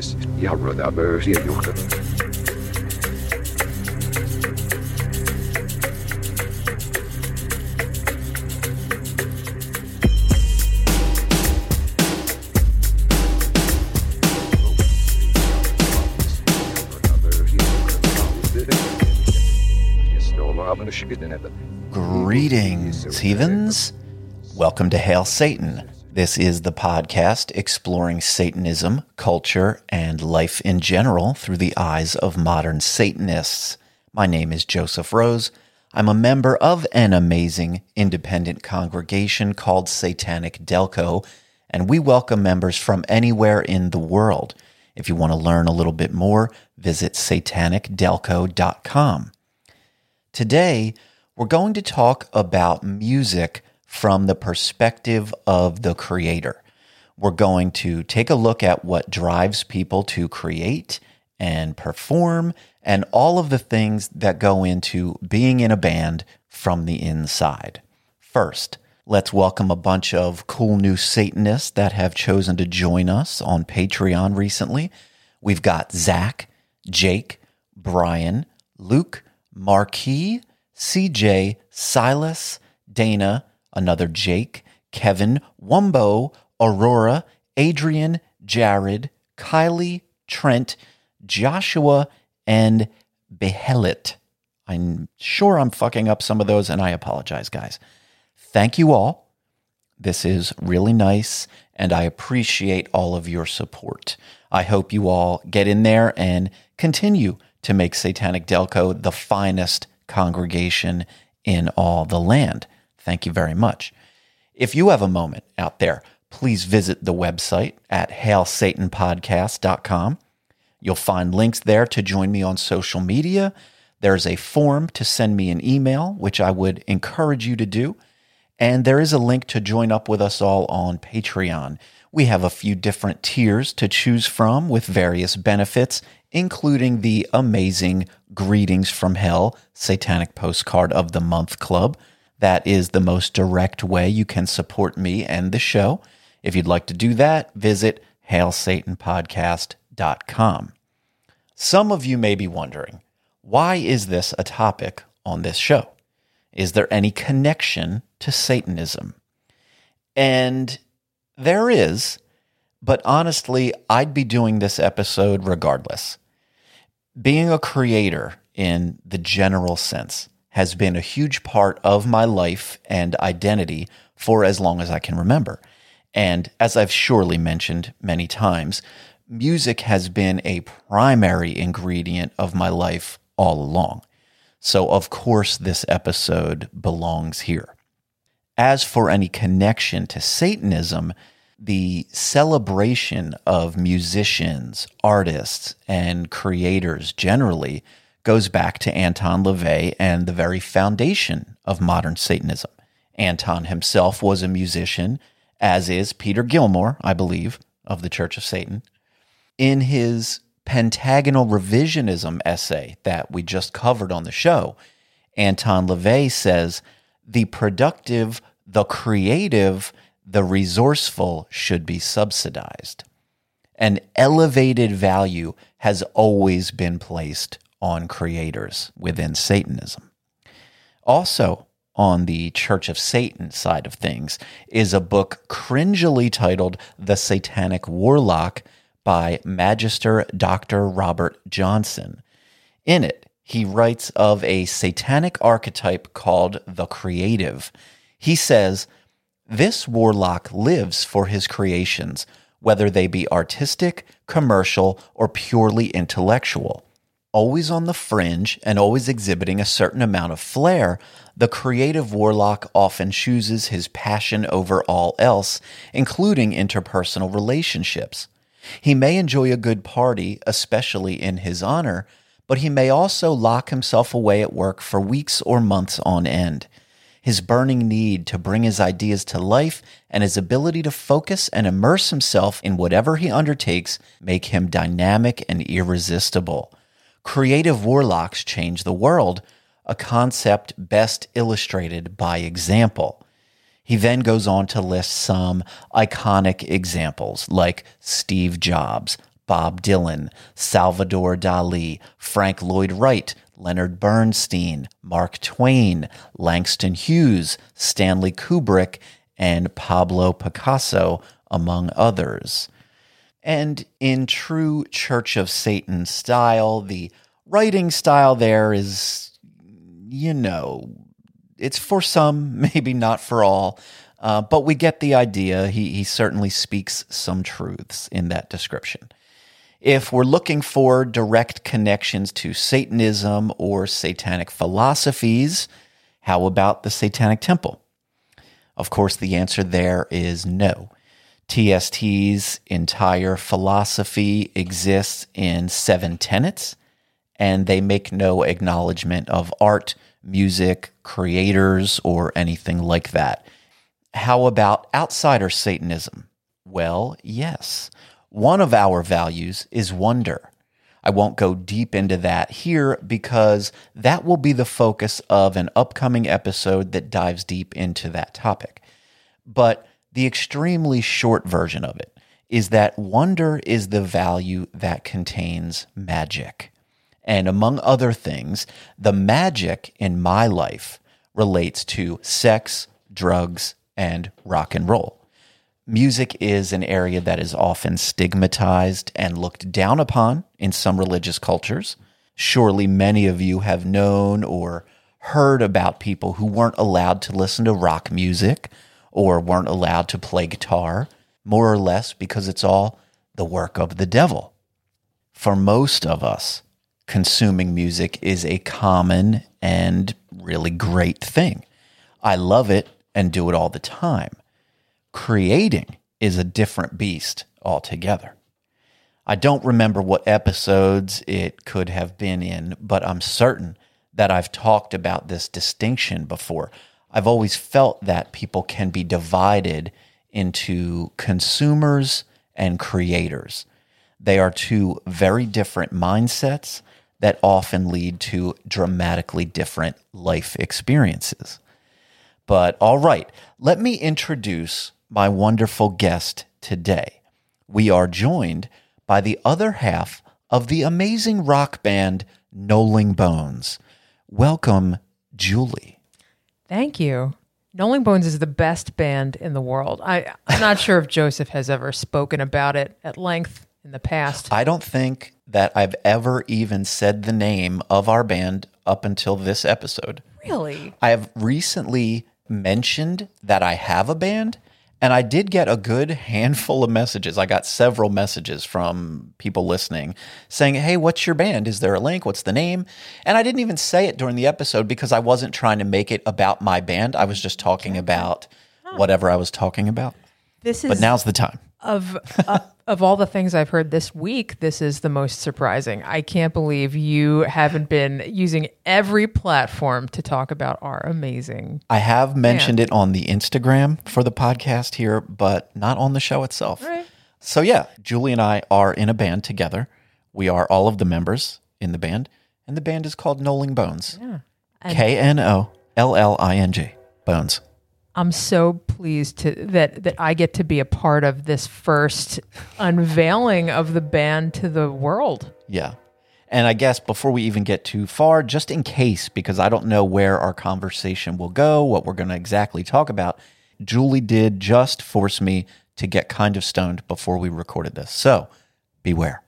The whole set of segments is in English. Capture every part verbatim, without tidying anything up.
Davis. Yarra Mercy Yorker. Greetings, heathens. Welcome to Hail Satan. This is the podcast exploring Satanism, culture, and life in general through the eyes of modern Satanists. My name is Joseph Rose. I'm a member of an amazing independent congregation called Satanic Delco, and we welcome members from anywhere in the world. If you want to learn a little bit more, visit satanic delco dot com. Today, we're going to talk about music from the perspective of the creator. We're going to take a look at what drives people to create and perform and all of the things that go into being in a band from the inside. First, let's welcome a bunch of cool new Satanists that have chosen to join us on Patreon recently. We've got Zach, Jake, Brian, Luke, Marquis, C J, Silas, Dana, another Jake, Kevin, Wumbo, Aurora, Adrian, Jared, Kylie, Trent, Joshua, and Behelit. I'm sure I'm fucking up some of those, and I apologize, guys. Thank you all. This is really nice, and I appreciate all of your support. I hope you all get in there and continue to make Satanic Delco the finest congregation in all the land. Thank you very much. If you have a moment out there, please visit the website at hail satan podcast dot com. You'll find links there to join me on social media. There's a form to send me an email, which I would encourage you to do. And there is a link to join up with us all on Patreon. We have a few different tiers to choose from with various benefits, including the amazing Greetings from Hell Satanic Postcard of the Month Club. That is the most direct way you can support me and the show. If you'd like to do that, visit hail satan podcast dot com. Some of you may be wondering, why is this a topic on this show? Is there any connection to Satanism? And there is, but honestly, I'd be doing this episode regardless. Being a creator in the general sense has been a huge part of my life and identity for as long as I can remember. And as I've surely mentioned many times, music has been a primary ingredient of my life all along. So of course this episode belongs here. As for any connection to Satanism, the celebration of musicians, artists, and creators generally goes back to Anton LaVey and the very foundation of modern Satanism. Anton himself was a musician, as is Peter Gilmore, I believe, of the Church of Satan. In his Pentagonal Revisionism essay that we just covered on the show, Anton LaVey says, "The productive, the creative, the resourceful should be subsidized." An elevated value has always been placed on creators within Satanism. Also, on the Church of Satan side of things, is a book cringily titled The Satanic Warlock by Magister Doctor Robert Johnson. In it, he writes of a satanic archetype called the creative. He says, "This warlock lives for his creations, whether they be artistic, commercial, or purely intellectual. Always on the fringe and always exhibiting a certain amount of flair, the creative warlock often chooses his passion over all else, including interpersonal relationships. He may enjoy a good party, especially in his honor, but he may also lock himself away at work for weeks or months on end. His burning need to bring his ideas to life and his ability to focus and immerse himself in whatever he undertakes make him dynamic and irresistible. Creative warlocks change the world, a concept best illustrated by example." He then goes on to list some iconic examples like Steve Jobs, Bob Dylan, Salvador Dali, Frank Lloyd Wright, Leonard Bernstein, Mark Twain, Langston Hughes, Stanley Kubrick, and Pablo Picasso, among others. And in true Church of Satan style, the writing style there is, you know, it's for some, maybe not for all, uh, but we get the idea. He, he certainly speaks some truths in that description. If we're looking for direct connections to Satanism or satanic philosophies, how about the Satanic Temple? Of course, the answer there is no. T S T's entire philosophy exists in seven tenets, and they make no acknowledgement of art, music, creators, or anything like that. How about outsider Satanism? Well, yes. One of our values is wonder. I won't go deep into that here because that will be the focus of an upcoming episode that dives deep into that topic. But the extremely short version of it is that wonder is the value that contains magic. And among other things, the magic in my life relates to sex, drugs, and rock and roll. Music is an area that is often stigmatized and looked down upon in some religious cultures. Surely many of you have known or heard about people who weren't allowed to listen to rock music or weren't allowed to play guitar, more or less because it's all the work of the devil. For most of us, consuming music is a common and really great thing. I love it and do it all the time. Creating is a different beast altogether. I don't remember what episodes it could have been in, but I'm certain that I've talked about this distinction before. I've always felt that people can be divided into consumers and creators. They are two very different mindsets that often lead to dramatically different life experiences. But all right, let me introduce my wonderful guest today. We are joined by the other half of the amazing rock band Knolling Bones. Welcome, Julie. Thank you. Knolling Bones is the best band in the world. I, I'm not sure if Joseph has ever spoken about it at length in the past. I don't think that I've ever even said the name of our band up until this episode. Really? I have recently mentioned that I have a band, and I did get a good handful of messages. I got several messages from people listening saying, hey, what's your band? Is there a link? What's the name? And I didn't even say it during the episode because I wasn't trying to make it about my band. I was just talking about whatever I was talking about. This is, but now's the time. Of uh, of all the things I've heard this week, this is the most surprising. I can't believe you haven't been using every platform to talk about our amazing. I have mentioned band. It on the Instagram for the podcast here, but not on the show itself. Right. So yeah, Julie and I are in a band together. We are all of the members in the band, and the band is called Knolling Bones. Yeah. K N O L L I N G, Bones. I'm so pleased to, that that I get to be a part of this first unveiling of the band to the world. Yeah. And I guess before we even get too far, just in case, because I don't know where our conversation will go, what we're going to exactly talk about, Julie did just force me to get kind of stoned before we recorded this. So beware.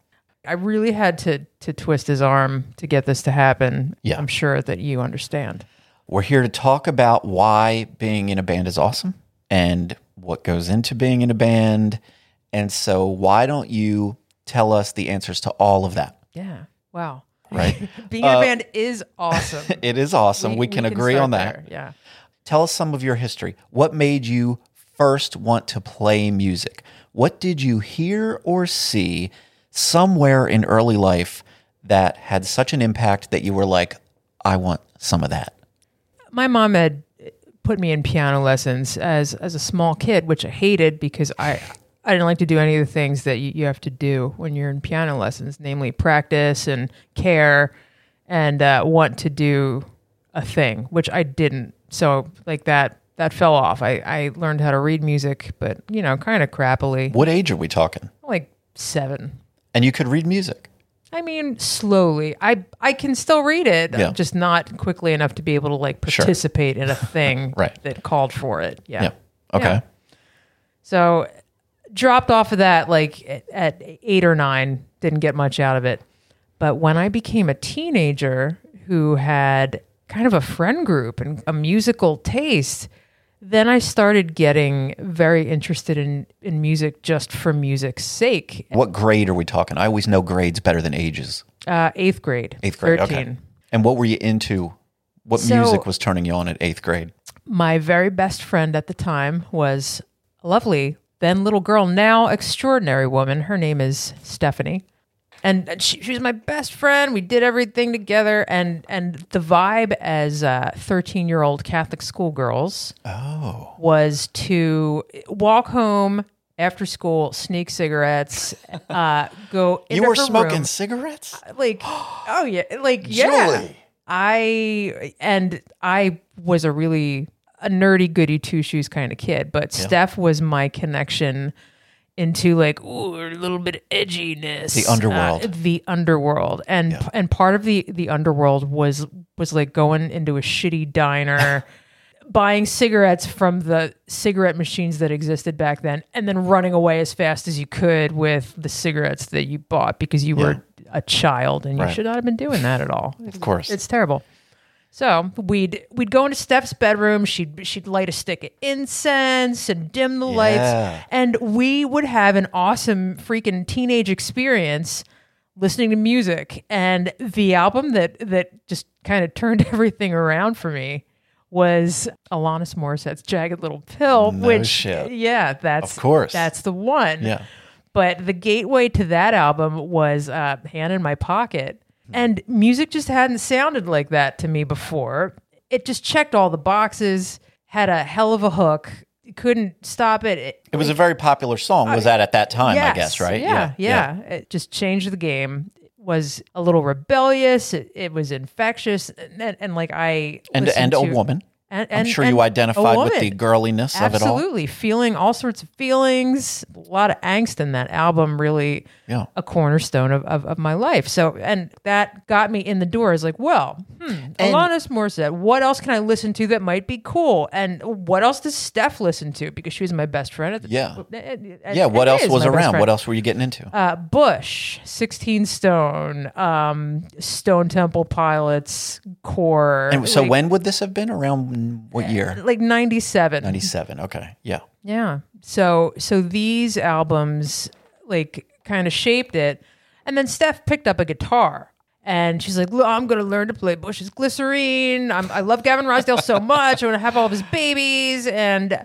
I really had to to twist his arm to get this to happen. Yeah. I'm sure that you understand. We're here to talk about why being in a band is awesome and what goes into being in a band. And so why don't you tell us the answers to all of that? Yeah. Wow. Right? Being in a uh, band is awesome. It is awesome. We, we can we agree can on that. There. Yeah. Tell us some of your history. What made you first want to play music? What did you hear or see somewhere in early life that had such an impact that you were like, I want some of that? My mom had put me in piano lessons as as a small kid, which I hated because I I didn't like to do any of the things that you, you have to do when you're in piano lessons, namely practice and care and uh, want to do a thing, which I didn't. So like that that fell off. I, I learned how to read music, but you know, kind of crappily. What age are we talking? Like seven. And you could read music. I mean, slowly. I I can still read it, yeah. just not quickly enough to be able to like participate sure. in a thing right. that called for it. Yeah. yeah. Okay. Yeah. So dropped off of that like at eight or nine, didn't get much out of it. But when I became a teenager who had kind of a friend group and a musical taste, then I started getting very interested in, in music just for music's sake. What grade are we talking? I always know grades better than ages. Uh, eighth grade. Eighth grade, thirteen. Okay. And what were you into? What so, music was turning you on at eighth grade? My very best friend at the time was a lovely, then little girl, now extraordinary woman. Her name is Stephanie. And she, she was my best friend. We did everything together. And, and the vibe as uh, thirteen-year-old Catholic schoolgirls oh. was to walk home after school, sneak cigarettes, uh, go into You were her smoking room. Cigarettes? Like, oh, yeah. Like, yeah. Julie. I, and I was a really, a nerdy, goody two-shoes kind of kid. But yeah. Steph was my connection into like, ooh, a little bit of edginess. The underworld. Uh, the underworld. And yeah. and part of the, the underworld was was like going into a shitty diner, buying cigarettes from the cigarette machines that existed back then, and then running away as fast as you could with the cigarettes that you bought because you yeah. were a child and right. you should not have been doing that at all. Of course. It's terrible. So we'd we'd go into Steph's bedroom. She'd she'd light a stick of incense and dim the yeah. lights, and we would have an awesome freaking teenage experience listening to music. And the album that that just kind of turned everything around for me was Alanis Morissette's "Jagged Little Pill," no which shit. yeah, that's of course that's the one. Yeah, but the gateway to that album was uh, "Hand in My Pocket." And music just hadn't sounded like that to me before. It just checked all the boxes, had a hell of a hook, couldn't stop it. It, it was a very popular song, was that at that time, yes, I guess, right? Yeah, yeah, yeah. It just changed the game. It was a little rebellious. It, it was infectious. And, and, and like I And, and to, a woman. And, and, I'm sure and you identified with the girliness Absolutely. of it all. Absolutely. Feeling all sorts of feelings, a lot of angst in that album, really yeah. a cornerstone of, of, of my life. So, and that got me in the door. I was like, well, hmm, Alanis Morissette, what else can I listen to that might be cool? And what else does Steph listen to? Because she was my best friend at the yeah. time. And, yeah, what else was around? What else were you getting into? Uh, Bush, sixteen Stone, um, Stone Temple Pilots, Core. And so like, when would this have been? Around what year? Like ninety-seven. ninety-seven, okay. Yeah. Yeah. So so these albums like kind of shaped it. And then Steph picked up a guitar and she's like, "Look, I'm going to learn to play Bush's Glycerine. I'm, I love Gavin Rossdale so much. I want to have all of his babies and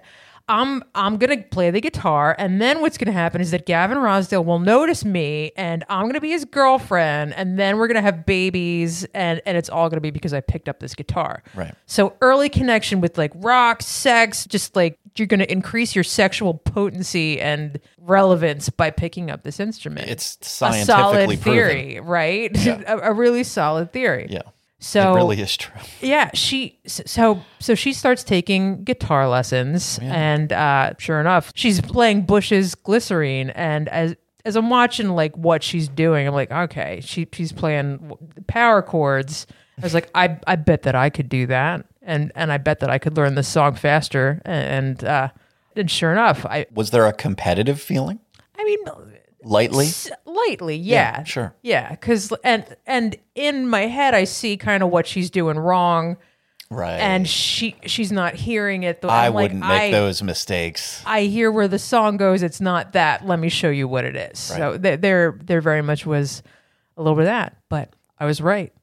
I'm I'm going to play the guitar, and then what's going to happen is that Gavin Rossdale will notice me, and I'm going to be his girlfriend, and then we're going to have babies, and, and it's all going to be because I picked up this guitar." Right. So early connection with like rock, sex, just like you're going to increase your sexual potency and relevance by picking up this instrument. It's scientifically a solid theory, proven. Right? Yeah. a, a really solid theory. Yeah. So it really is true. Yeah, she so so she starts taking guitar lessons, yeah. and uh, sure enough, she's playing Bush's Glycerine. And as as I'm watching like what she's doing, I'm like, okay, she she's playing power chords. I was like, I I bet that I could do that, and and I bet that I could learn this song faster. And uh, and sure enough, I was there a competitive feeling? I mean. Lightly? S- lightly, yeah. yeah. Sure. Yeah, because, and, and in my head, I see kind of what she's doing wrong. Right. And she she's not hearing it. The, I I'm wouldn't like, make I, those mistakes. I hear where the song goes. It's not that. Let me show you what it is. Right. So th- there, there very much was a little bit of that, but I was right.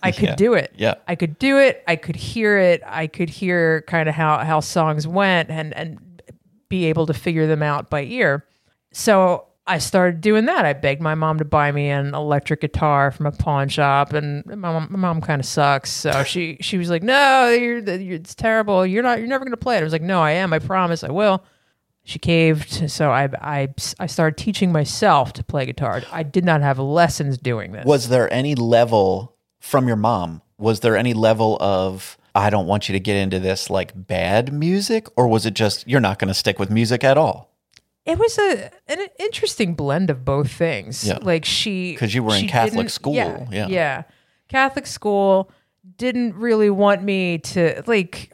I could yeah. do it. Yeah. I could do it. I could hear it. I could hear kind of how, how songs went and, and be able to figure them out by ear. So I started doing that. I begged my mom to buy me an electric guitar from a pawn shop, and my mom, my mom kind of sucks. So she, she was like, "No, you're, you're, it's terrible. You're not. You're never going to play it." I was like, "No, I am. I promise. I will." She caved. So I, I, I started teaching myself to play guitar. I did not have lessons doing this. Was there any level from your mom? Was there any level of, "I don't want you to get into this like bad music," or was it just, "You're not going to stick with music at all"? It was a an interesting blend of both things. Yeah. Like she, because you were in Catholic school, yeah, yeah, yeah, Catholic school didn't really want me to like.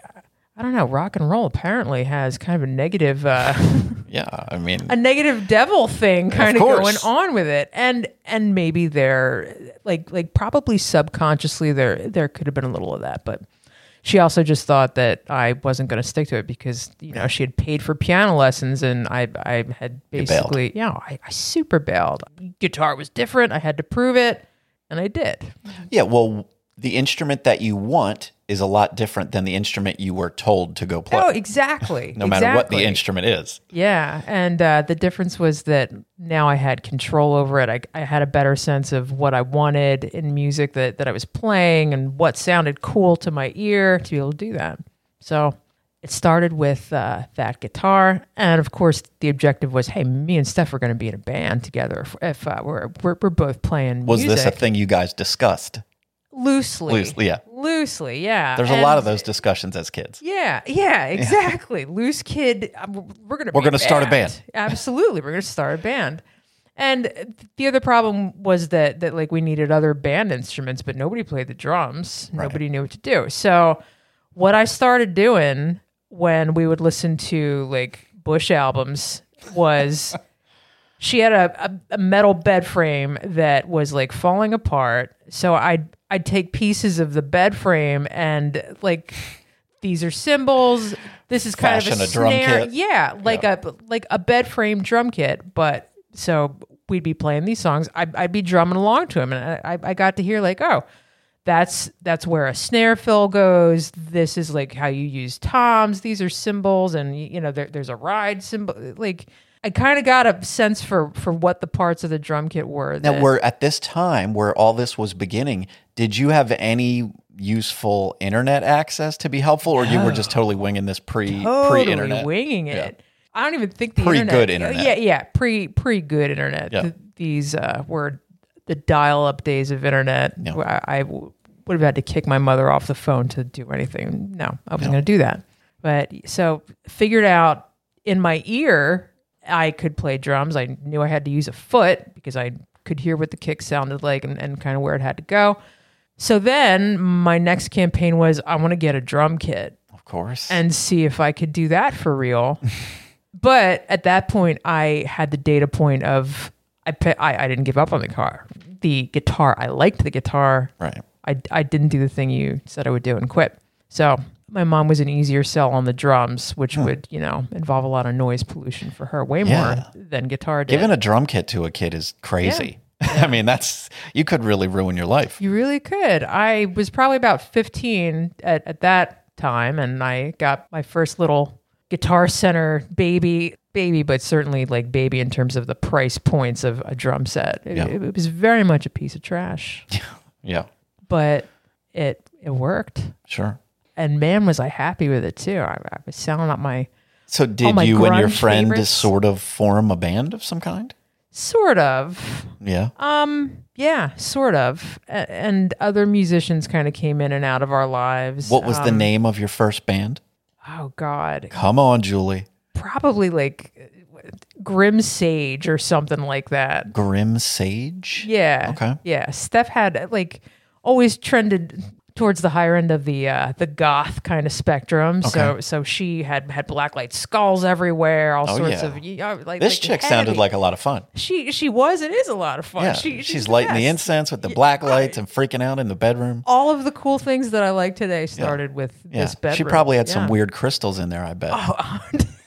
I don't know. Rock and roll apparently has kind of a negative, uh, yeah, I mean, a negative devil thing kind of, of going on with it, and and maybe there, like like probably subconsciously there there could have been a little of that, but. She also just thought that I wasn't going to stick to it because, you know, she had paid for piano lessons and I I had basically, yeah, you know, I, I super bailed. Guitar was different. I had to prove it, and I did. Yeah, well, the instrument that you want is a lot different than the instrument you were told to go play. Oh, exactly. no exactly. matter what the instrument is. Yeah, and uh, the difference was that now I had control over it. I, I had a better sense of what I wanted in music that, that I was playing and what sounded cool to my ear to be able to do that. So it started with uh, that guitar, and of course the objective was, hey, me and Steph are going to be in a band together if, if uh, we're, we're, we're both playing was music. Was this a thing you guys discussed? Loosely. Loosely, yeah. Loosely, yeah. There's and a lot of those discussions as kids. Yeah, yeah, exactly. Yeah. Loose kid, we're going to We're going to start a band. Absolutely, we're going to start a band. And the other problem was that that like we needed other band instruments, but nobody played the drums. Right. Nobody knew what to do. So what I started doing when we would listen to like Bush albums was she had a, a, a metal bed frame that was like falling apart. So I'd I'd take pieces of the bed frame and like, these are cymbals. This is kind Fashion of a, a snare. Drum kit. Yeah, like yeah. a like a bed frame drum kit. But so we'd be playing these songs. I'd, I'd be drumming along to them, and I I got to hear like, oh, that's that's where a snare fill goes. This is like how you use toms. These are cymbals, and you know there, there's a ride cymbal. Like I kind of got a sense for for what the parts of the drum kit were. That, now, we're at this time where all this was beginning. Did you have any useful internet access to be helpful, or you oh, were just totally winging this pre totally pre internet? Winging it. Yeah. I don't even think the pre internet, good internet. Yeah, yeah, pre pre good internet. Yeah. Th- these uh, were the dial up days of internet. No. I, I would have had to kick my mother off the phone to do anything. No, I wasn't no. going to do that. But so figured out in my ear I could play drums. I knew I had to use a foot because I could hear what the kick sounded like and, and kind of where it had to go. So then my next campaign was, I want to get a drum kit. Of course. And see if I could do that for real. But at that point, I had the data point of, I, I I didn't give up on the car. The guitar, I liked the guitar. Right. I, I didn't do the thing you said I would do and quit. So my mom was an easier sell on the drums, which hmm. would, you know, involve a lot of noise pollution for her, way yeah. more than guitar did. Giving a drum kit to a kid is crazy. Yeah. I mean, that's, you could really ruin your life. You really could. I was probably about fifteen at, at that time, and I got my first little Guitar Center baby, baby, but certainly like baby in terms of the price points of a drum set. It, yeah. it, it was very much a piece of trash. Yeah. But it it worked. Sure. And man, was I happy with it too. I, I was selling out my So did my you and your friend favorites. Sort of form a band of some kind? Sort of. Yeah. Um. Yeah, sort of. A- and other musicians kind of came in and out of our lives. What was um, the name of your first band? Oh, God. Come on, Julie. Probably like Grim Sage or something like that. Grim Sage? Yeah. Okay. Yeah. Steph had like always trended towards the higher end of the uh, the goth kind of spectrum. Okay. So so she had, had blacklight skulls everywhere, all oh, sorts yeah. of... You know, like, this like chick sounded like a lot of fun. She she was and is a lot of fun. Yeah, she, she's, she's lighting the incense with the black lights and freaking out in the bedroom. All of the cool things that I like today started yeah. with yeah. this bedroom. She probably had yeah. some weird crystals in there, I bet. Oh,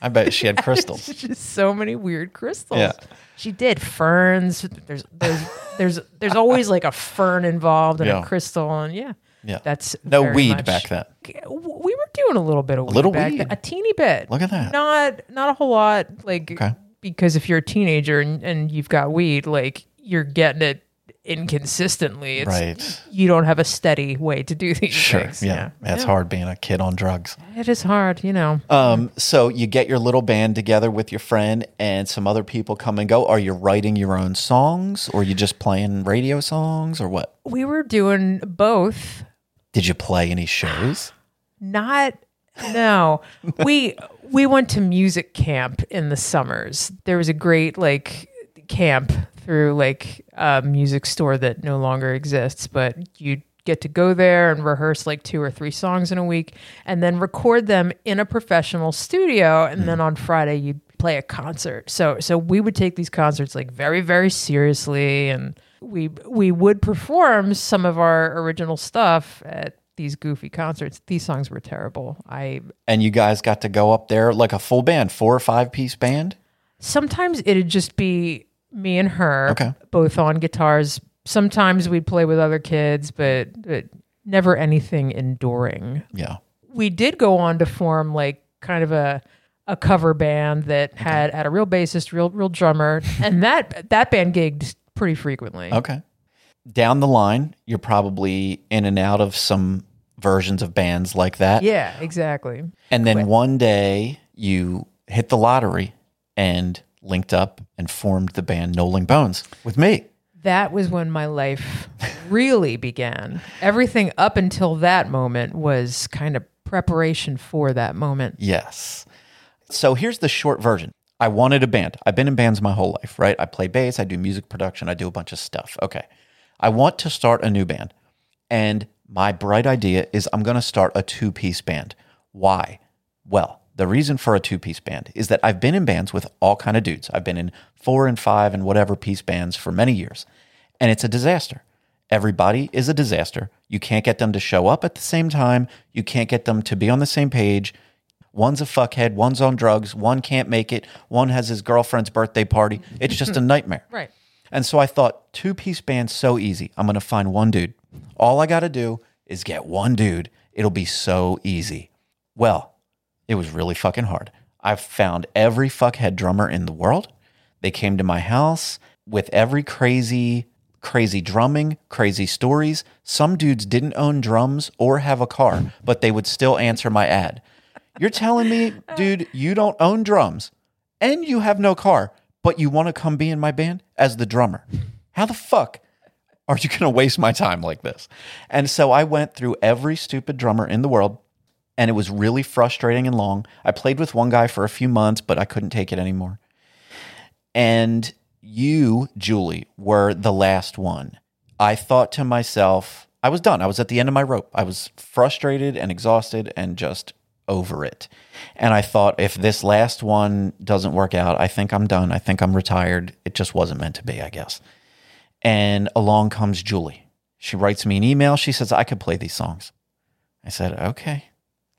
I bet she had crystals. Just so many weird crystals. Yeah. She did ferns. There's, there's, there's, there's always like a fern involved and yeah. a crystal and yeah. Yeah, that's no weed much. Back then. We were doing a little bit of weed, a little back weed. Then, a teeny bit. Look at that. Not not a whole lot, like okay. because if you're a teenager and, and you've got weed, like you're getting it inconsistently. It's, right. You don't have a steady way to do these sure. things. Yeah, yeah. It's yeah. hard being a kid on drugs. It is hard, you know. Um, so you get your little band together with your friend, and some other people come and go. Are you writing your own songs, or are you just playing radio songs, or what? We were doing both. Did you play any shows? Not No, we we went to music camp in the summers. There was a great like camp through like a music store that no longer exists, but you get to go there and rehearse like two or three songs in a week and then record them in a professional studio. And then on Friday you'd play a concert. So, so we would take these concerts like very, very seriously. And we, we would perform some of our original stuff at these goofy concerts. These songs were terrible. I, and you guys got to go up there like a full band, four or five piece band. Sometimes it'd just be me and her, okay, both on guitars. Sometimes we'd play with other kids, but, but never anything enduring. Yeah. We did go on to form like kind of a a cover band that okay. had, had a real bassist, real real drummer, and that that band gigged pretty frequently. Okay. Down the line, you're probably in and out of some versions of bands like that. Yeah, exactly. And then Quit. one day you hit the lottery and linked up and formed the band Knolling Bones with me. That was when my life really began. Everything up until that moment was kind of preparation for that moment. Yes. So here's the short version. I wanted a band. I've been in bands my whole life, right? I play bass, I do music production, I do a bunch of stuff. Okay. I want to start a new band. And my bright idea is I'm going to start a two-piece band. Why? Well, the reason for a two-piece band is that I've been in bands with all kind of dudes. I've been in four and five and whatever piece bands for many years, and it's a disaster. Everybody is a disaster. You can't get them to show up at the same time. You can't get them to be on the same page. One's a fuckhead. One's on drugs. One can't make it. One has his girlfriend's birthday party. It's just a nightmare. Right. And so I thought, two-piece band's so easy. I'm going to find one dude. All I got to do is get one dude. It'll be so easy. Well, it was really fucking hard. I found every fuckhead drummer in the world. They came to my house with every crazy, crazy drumming, crazy stories. Some dudes didn't own drums or have a car, but they would still answer my ad. You're telling me, dude, you don't own drums and you have no car, but you want to come be in my band as the drummer? How the fuck are you going to waste my time like this? And so I went through every stupid drummer in the world. And it was really frustrating and long. I played with one guy for a few months, but I couldn't take it anymore. And you, Julie, were the last one. I thought to myself, I was done. I was at the end of my rope. I was frustrated and exhausted and just over it. And I thought, if this last one doesn't work out, I think I'm done. I think I'm retired. It just wasn't meant to be, I guess. And along comes Julie. She writes me an email. She says, I could play these songs. I said, okay.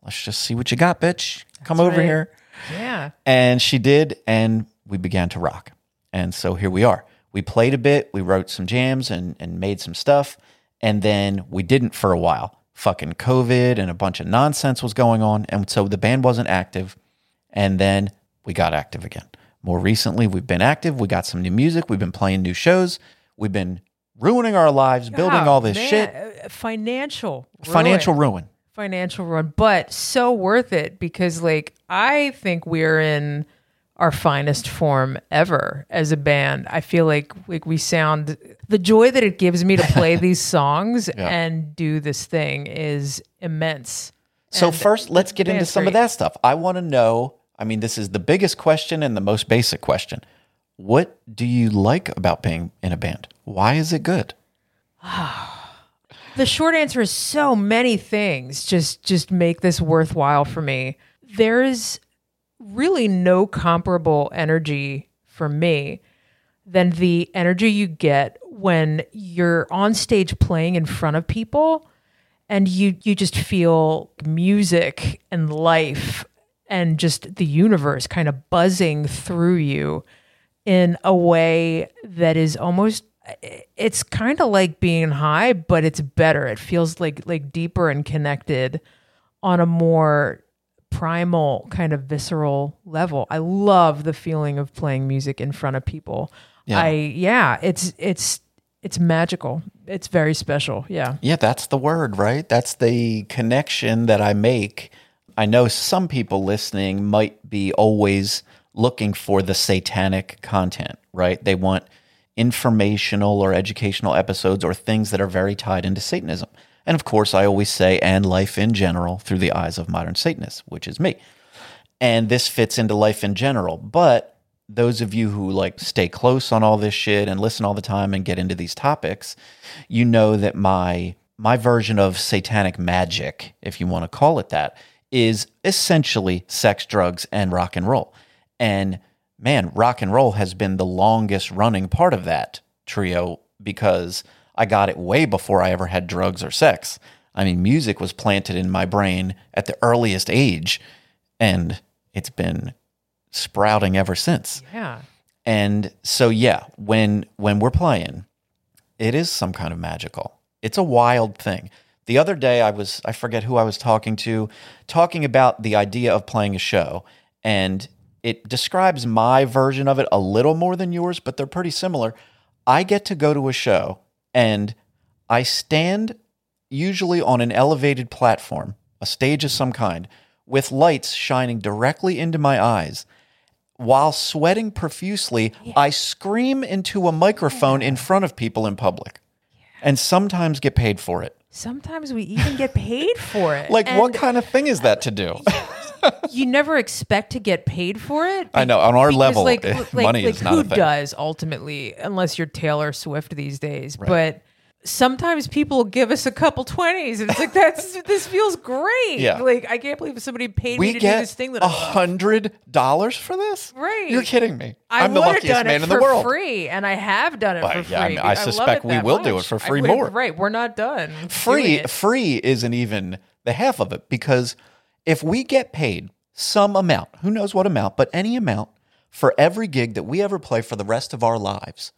Let's just see what you got, bitch. Come That's over right. here. Yeah. And she did, and we began to rock. And so here we are. We played a bit. We wrote some jams and, and made some stuff. And then we didn't for a while. Fucking COVID and a bunch of nonsense was going on. And so the band wasn't active. And then we got active again. More recently, we've been active. We got some new music. We've been playing new shows. We've been ruining our lives, oh, building all this man. shit. Financial ruin. Financial ruin. Financial run, but so worth it because, like, I think we're in our finest form ever as a band. I feel like like we sound the joy that it gives me to play these songs yeah. and do this thing is immense. So and first, let's get into some great. of that stuff. I want to know. I mean, this is the biggest question and the most basic question. What do you like about being in a band? Why is it good? The short answer is so many things just just make this worthwhile for me. There is really no comparable energy for me than the energy you get when you're on stage playing in front of people and you you just feel music and life and just the universe kind of buzzing through you in a way that is almost it's kind of like being high, but it's better. It feels like like deeper and connected on a more primal kind of visceral level. I love the feeling of playing music in front of people. Yeah. I yeah, it's it's it's magical. It's very special. Yeah. Yeah, that's the word, right? That's the connection that I make. I know some people listening might be always looking for the satanic content, right? They want informational or educational episodes or things that are very tied into Satanism. And of course, I always say, and life in general, through the eyes of modern Satanists, which is me. And this fits into life in general. But those of you who like stay close on all this shit and listen all the time and get into these topics, you know that my my version of satanic magic, if you want to call it that, is essentially sex, drugs, and rock and roll. And man, rock and roll has been the longest running part of that trio because I got it way before I ever had drugs or sex. I mean, music was planted in my brain at the earliest age, and it's been sprouting ever since. Yeah. And so, yeah, when when we're playing, it is some kind of magical. It's a wild thing. The other day, I was, I forget who I was talking to, talking about the idea of playing a show, and it describes my version of it a little more than yours, but they're pretty similar. I get to go to a show, and I stand usually on an elevated platform, a stage of some kind, with lights shining directly into my eyes. While sweating profusely, yeah. I scream into a microphone yeah. in front of people in public. And sometimes get paid for it. Sometimes we even get paid for it. Like, and what kind of thing is that to do? You never expect to get paid for it. Be- I know. On our level, like, like, money like is not a thing. Who does, ultimately, unless you're Taylor Swift these days. Right. But sometimes people give us a couple twenties, and it's like, that's this feels great. Yeah. Like, I can't believe somebody paid we me to do this thing. We get one hundred dollars for this? Right. You're kidding me. I I'm the luckiest man in the world. I would have done it for free, and I have done it but, for free. Yeah, I, mean, I, I suspect we will much. do it for free more. Right. We're not done. Free, free isn't even the half of it, because if we get paid some amount, who knows what amount, but any amount for every gig that we ever play for the rest of our lives,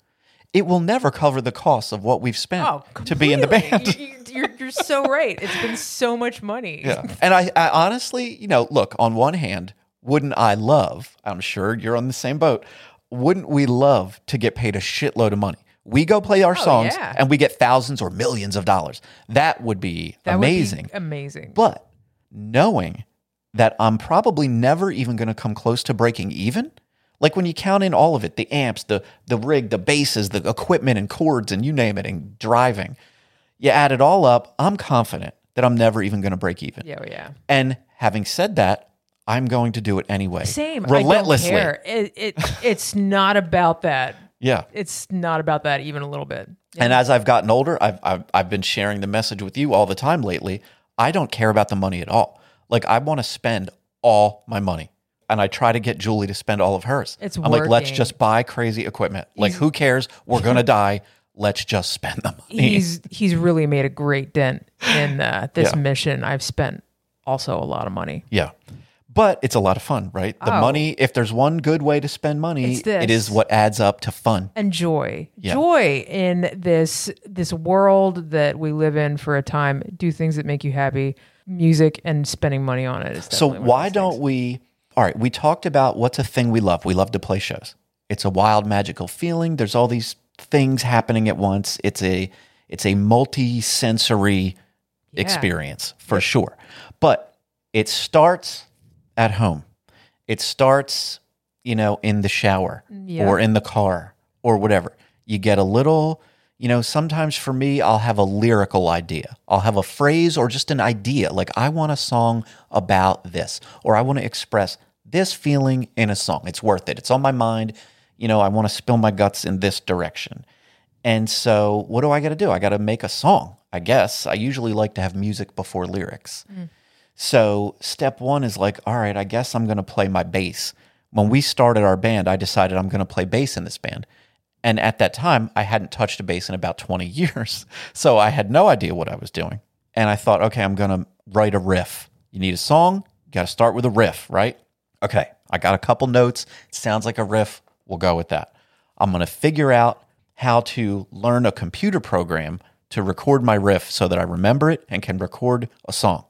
it will never cover the cost of what we've spent oh, to be in the band. You're, you're so right. It's been so much money. Yeah. And I, I honestly, you know, look, on one hand, wouldn't I love, I'm sure you're on the same boat, wouldn't we love to get paid a shitload of money? We go play our oh, songs yeah. and we get thousands or millions of dollars. That would be that amazing. Would be amazing. But knowing that I'm probably never even going to come close to breaking even. Like when you count in all of it, the amps, the the rig, the basses, the equipment and chords and you name it and driving, you add it all up, I'm confident that I'm never even going to break even. Yeah, yeah. And having said that, I'm going to do it anyway. Same. Relentlessly. I don't care. It, it, it's not about that. Yeah. It's not about that even a little bit. Yeah. And as I've gotten older, I've, I've I've been sharing the message with you all the time lately. I don't care about the money at all. Like, I want to spend all my money. And I try to get Julie to spend all of hers. It's I'm working. Like, let's just buy crazy equipment. He's, like, who cares? We're going to die. Let's just spend the money. He's he's really made a great dent in uh, this yeah. mission. I've spent also a lot of money. Yeah. But it's a lot of fun, right? The oh. money, if there's one good way to spend money, it is what adds up to fun. And joy. Yeah. Joy in this this world that we live in for a time. Do things that make you happy. Music and spending money on it is definitely one of those things. So why don't we... All right, we talked about what's a thing we love. We love to play shows. It's a wild, magical feeling. There's all these things happening at once. It's a it's a multi-sensory yeah. experience, for sure. But it starts... at home. It starts, you know, in the shower yeah. or in the car or whatever. You get a little, you know, sometimes for me, I'll have a lyrical idea. I'll have a phrase or just an idea. Like, I want a song about this, or I want to express this feeling in a song. It's worth it. It's on my mind. You know, I want to spill my guts in this direction. And so what do I got to do? I got to make a song, I guess. I usually like to have music before lyrics. Mm. So step one is like, all right, I guess I'm going to play my bass. When we started our band, I decided I'm going to play bass in this band. And at that time, I hadn't touched a bass in about twenty years. So I had no idea what I was doing. And I thought, okay, I'm going to write a riff. You need a song, you got to start with a riff, right? Okay, I got a couple notes. It sounds like a riff. We'll go with that. I'm going to figure out how to learn a computer program to record my riff so that I remember it and can record a song.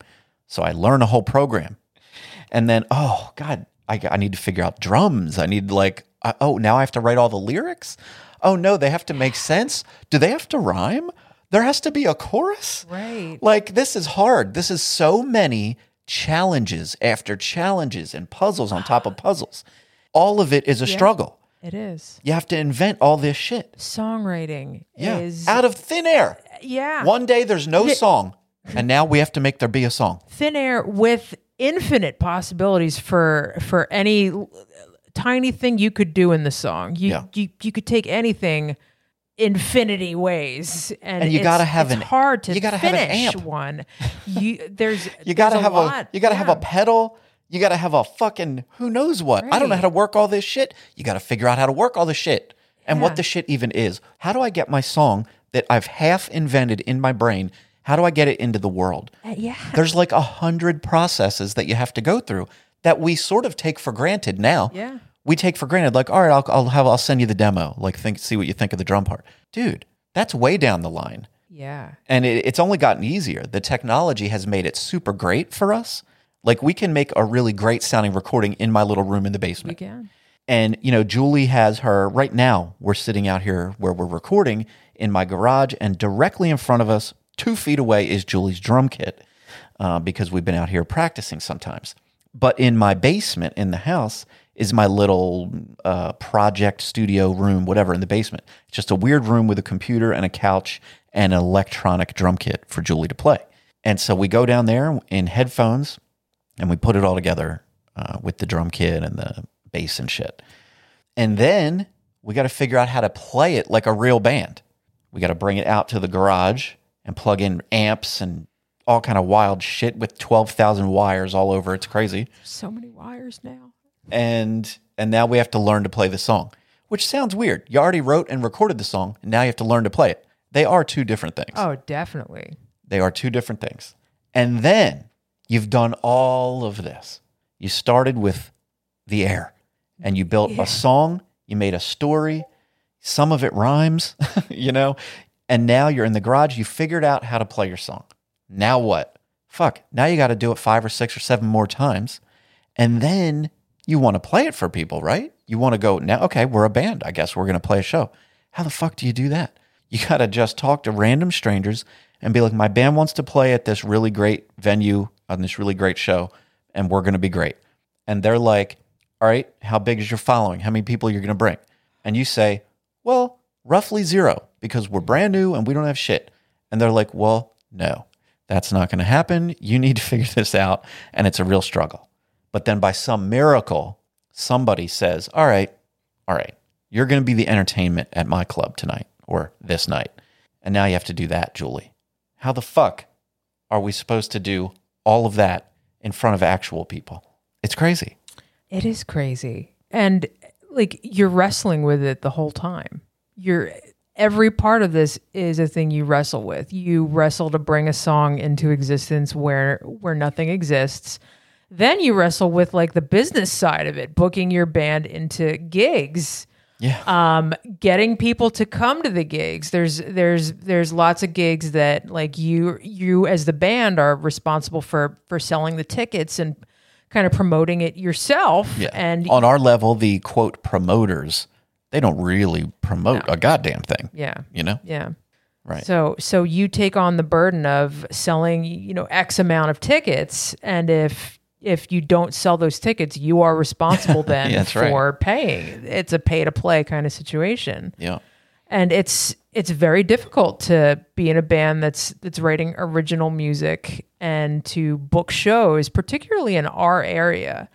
So I learn a whole program. And then, oh, God, I, I need to figure out drums. I need, like, I, oh, now I have to write all the lyrics? Oh, no, they have to make sense? Do they have to rhyme? There has to be a chorus? Right. Like, this is hard. This is so many challenges after challenges and puzzles on top of puzzles. All of it is a yeah, struggle. It is. You have to invent all this shit. Songwriting yeah. is... out of thin air. Yeah. One day there's no it- song. And now we have to make there be a song. Thin air with infinite possibilities for for any tiny thing you could do in the song. You yeah. you, you could take anything infinity ways, and, and you gotta have it's an, hard to you gotta finish have an amp. One. You there's you gotta there's have a, a you gotta yeah. have a pedal. You gotta have a fucking who knows what. Right. I don't know how to work all this shit. You gotta figure out how to work all this shit and yeah. what the shit even is. How do I get my song that I've half invented in my brain? How do I get it into the world? Uh, yeah. There's like a hundred processes that you have to go through that we sort of take for granted now. Yeah. We take for granted, like, all right, I'll, I'll have, I'll send you the demo. Like, think, see what you think of the drum part, dude. That's way down the line. Yeah. And it, it's only gotten easier. The technology has made it super great for us. Like, we can make a really great sounding recording in my little room in the basement. You can. And you know, Julie has her right now. We're sitting out here where we're recording in my garage, and directly in front of us, two feet away is Julie's drum kit uh, because we've been out here practicing sometimes. But in my basement in the house is my little uh, project studio room, whatever, in the basement. It's just a weird room with a computer and a couch and an electronic drum kit for Julie to play. And so we go down there in headphones and we put it all together uh, with the drum kit and the bass and shit. And then we got to figure out how to play it like a real band. We got to bring it out to the garage and plug in amps and all kind of wild shit with twelve thousand wires all over. It's crazy. So many wires now. And and now we have to learn to play the song, which sounds weird. You already wrote and recorded the song, and now you have to learn to play it. They are two different things. Oh, definitely. They are two different things. And then you've done all of this. You started with the air, and you built yeah. a song. You made a story. Some of it rhymes, you know? And now you're in the garage, you figured out how to play your song. Now what? Fuck, now you got to do it five or six or seven more times. And then you want to play it for people, right? You want to go, now, okay, we're a band. I guess we're going to play a show. How the fuck do you do that? You got to just talk to random strangers and be like, my band wants to play at this really great venue on this really great show, and we're going to be great. And they're like, all right, how big is your following? How many people are you going to bring? And you say, well, roughly zero, because we're brand new and we don't have shit. And they're like, well, no, that's not going to happen. You need to figure this out. And it's a real struggle. But then by some miracle, somebody says, all right, all right, you're going to be the entertainment at my club tonight or this night. And now you have to do that, Julie. How the fuck are we supposed to do all of that in front of actual people? It's crazy. It is crazy. And like, you're wrestling with it the whole time. You're... Every part of this is a thing you wrestle with. You wrestle to bring a song into existence where where nothing exists. Then you wrestle with like the business side of it, booking your band into gigs, yeah, um, getting people to come to the gigs. There's there's there's lots of gigs that like you you as the band are responsible for for selling the tickets and kind of promoting it yourself. Yeah. And on our level, the quote promoters. They don't really promote no. a goddamn thing. Yeah. You know? Yeah. Right. So so you take on the burden of selling, you know, X amount of tickets. And if if you don't sell those tickets, you are responsible then yeah, for right. paying. It's a pay to play kind of situation. Yeah. And it's it's very difficult to be in a band that's that's writing original music and to book shows, particularly in our area.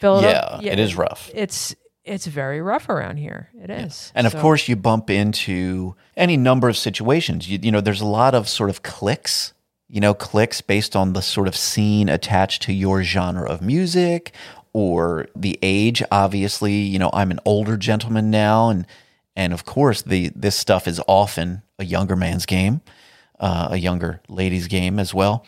Philadelphia, yeah, it is rough. It's It's very rough around here. It is. Yeah. And so. Of course, you bump into any number of situations. You, you know, there's a lot of sort of cliques, you know, cliques based on the sort of scene attached to your genre of music or the age. Obviously, you know, I'm an older gentleman now. And, and of course, the this stuff is often a younger man's game, uh, a younger lady's game as well.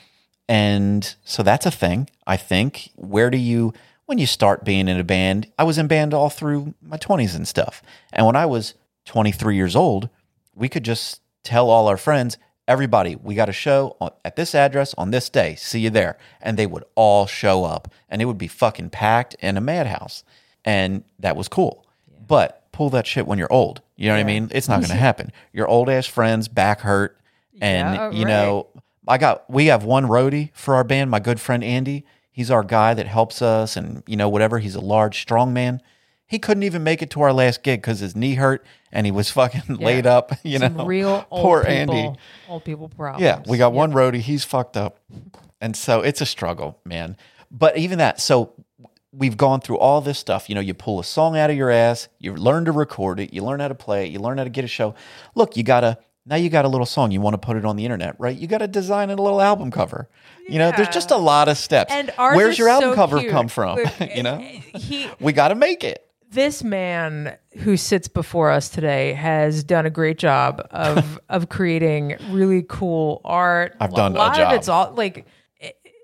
And so that's a thing, I think. Where do you... When you start being in a band, I was in band all through my twenties and stuff. And when I was twenty-three years old, we could just tell all our friends, everybody, we got a show on, at this address on this day. See you there. And they would all show up. And it would be fucking packed in a madhouse. And that was cool. Yeah. But pull that shit when you're old. You know yeah. what I mean? It's not going to happen. Your old-ass friends, back hurt. And, yeah, you right. know, I got we have one roadie for our band, my good friend Andy. He's our guy that helps us and, you know, whatever. He's a large, strong man. He couldn't even make it to our last gig because his knee hurt and he was fucking yeah. laid up. You Some know, real old poor people, Andy. Old people problems. Yeah, we got yeah. one roadie. He's fucked up, and so it's a struggle, man. But even that, so we've gone through all this stuff. You know, you pull a song out of your ass. You learn to record it. You learn how to play it. You learn how to get a show. Look, you gotta. Now you got a little song, you want to put it on the internet, right? You got to design a little album cover. Yeah. You know, there's just a lot of steps. And ours Where's your album so cover cute. Come from? You know, he, we got to make it. This man who sits before us today has done a great job of of creating really cool art. I've done a lot a job. Of it's all like.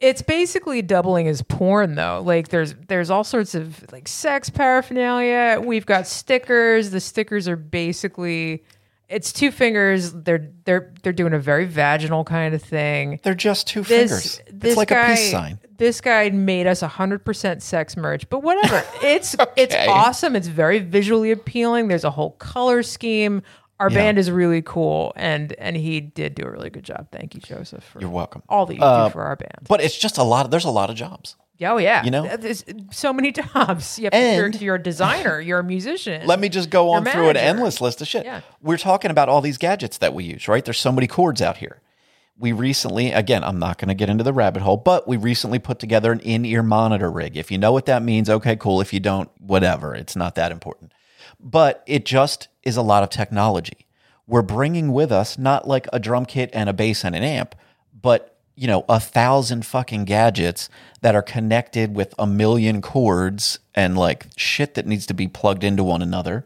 It's basically doubling as porn, though. Like there's there's all sorts of like sex paraphernalia. We've got stickers. The stickers are basically. It's two fingers. They're they're they're doing a very vaginal kind of thing. They're just two this, fingers. This it's like guy, a peace sign. This guy made us one hundred percent sex merch, but whatever. It's okay. It's awesome. It's very visually appealing. There's a whole color scheme. Our yeah. band is really cool, and and he did do a really good job. Thank you, Joseph. For You're welcome. All that you uh, do for our band. But it's just a lot. Of, there's a lot of jobs. Oh, yeah. You know? There's so many jobs. You have and, to, you're a designer. You're a musician. Let me just go on through an endless list of shit. Yeah. We're talking about all these gadgets that we use, right? There's so many cords out here. We recently, again, I'm not going to get into the rabbit hole, but we recently put together an in-ear monitor rig. If you know what that means, okay, cool. If you don't, whatever. It's not that important. But it just is a lot of technology. We're bringing with us not like a drum kit and a bass and an amp, but you know, a thousand fucking gadgets that are connected with a million cords and like shit that needs to be plugged into one another.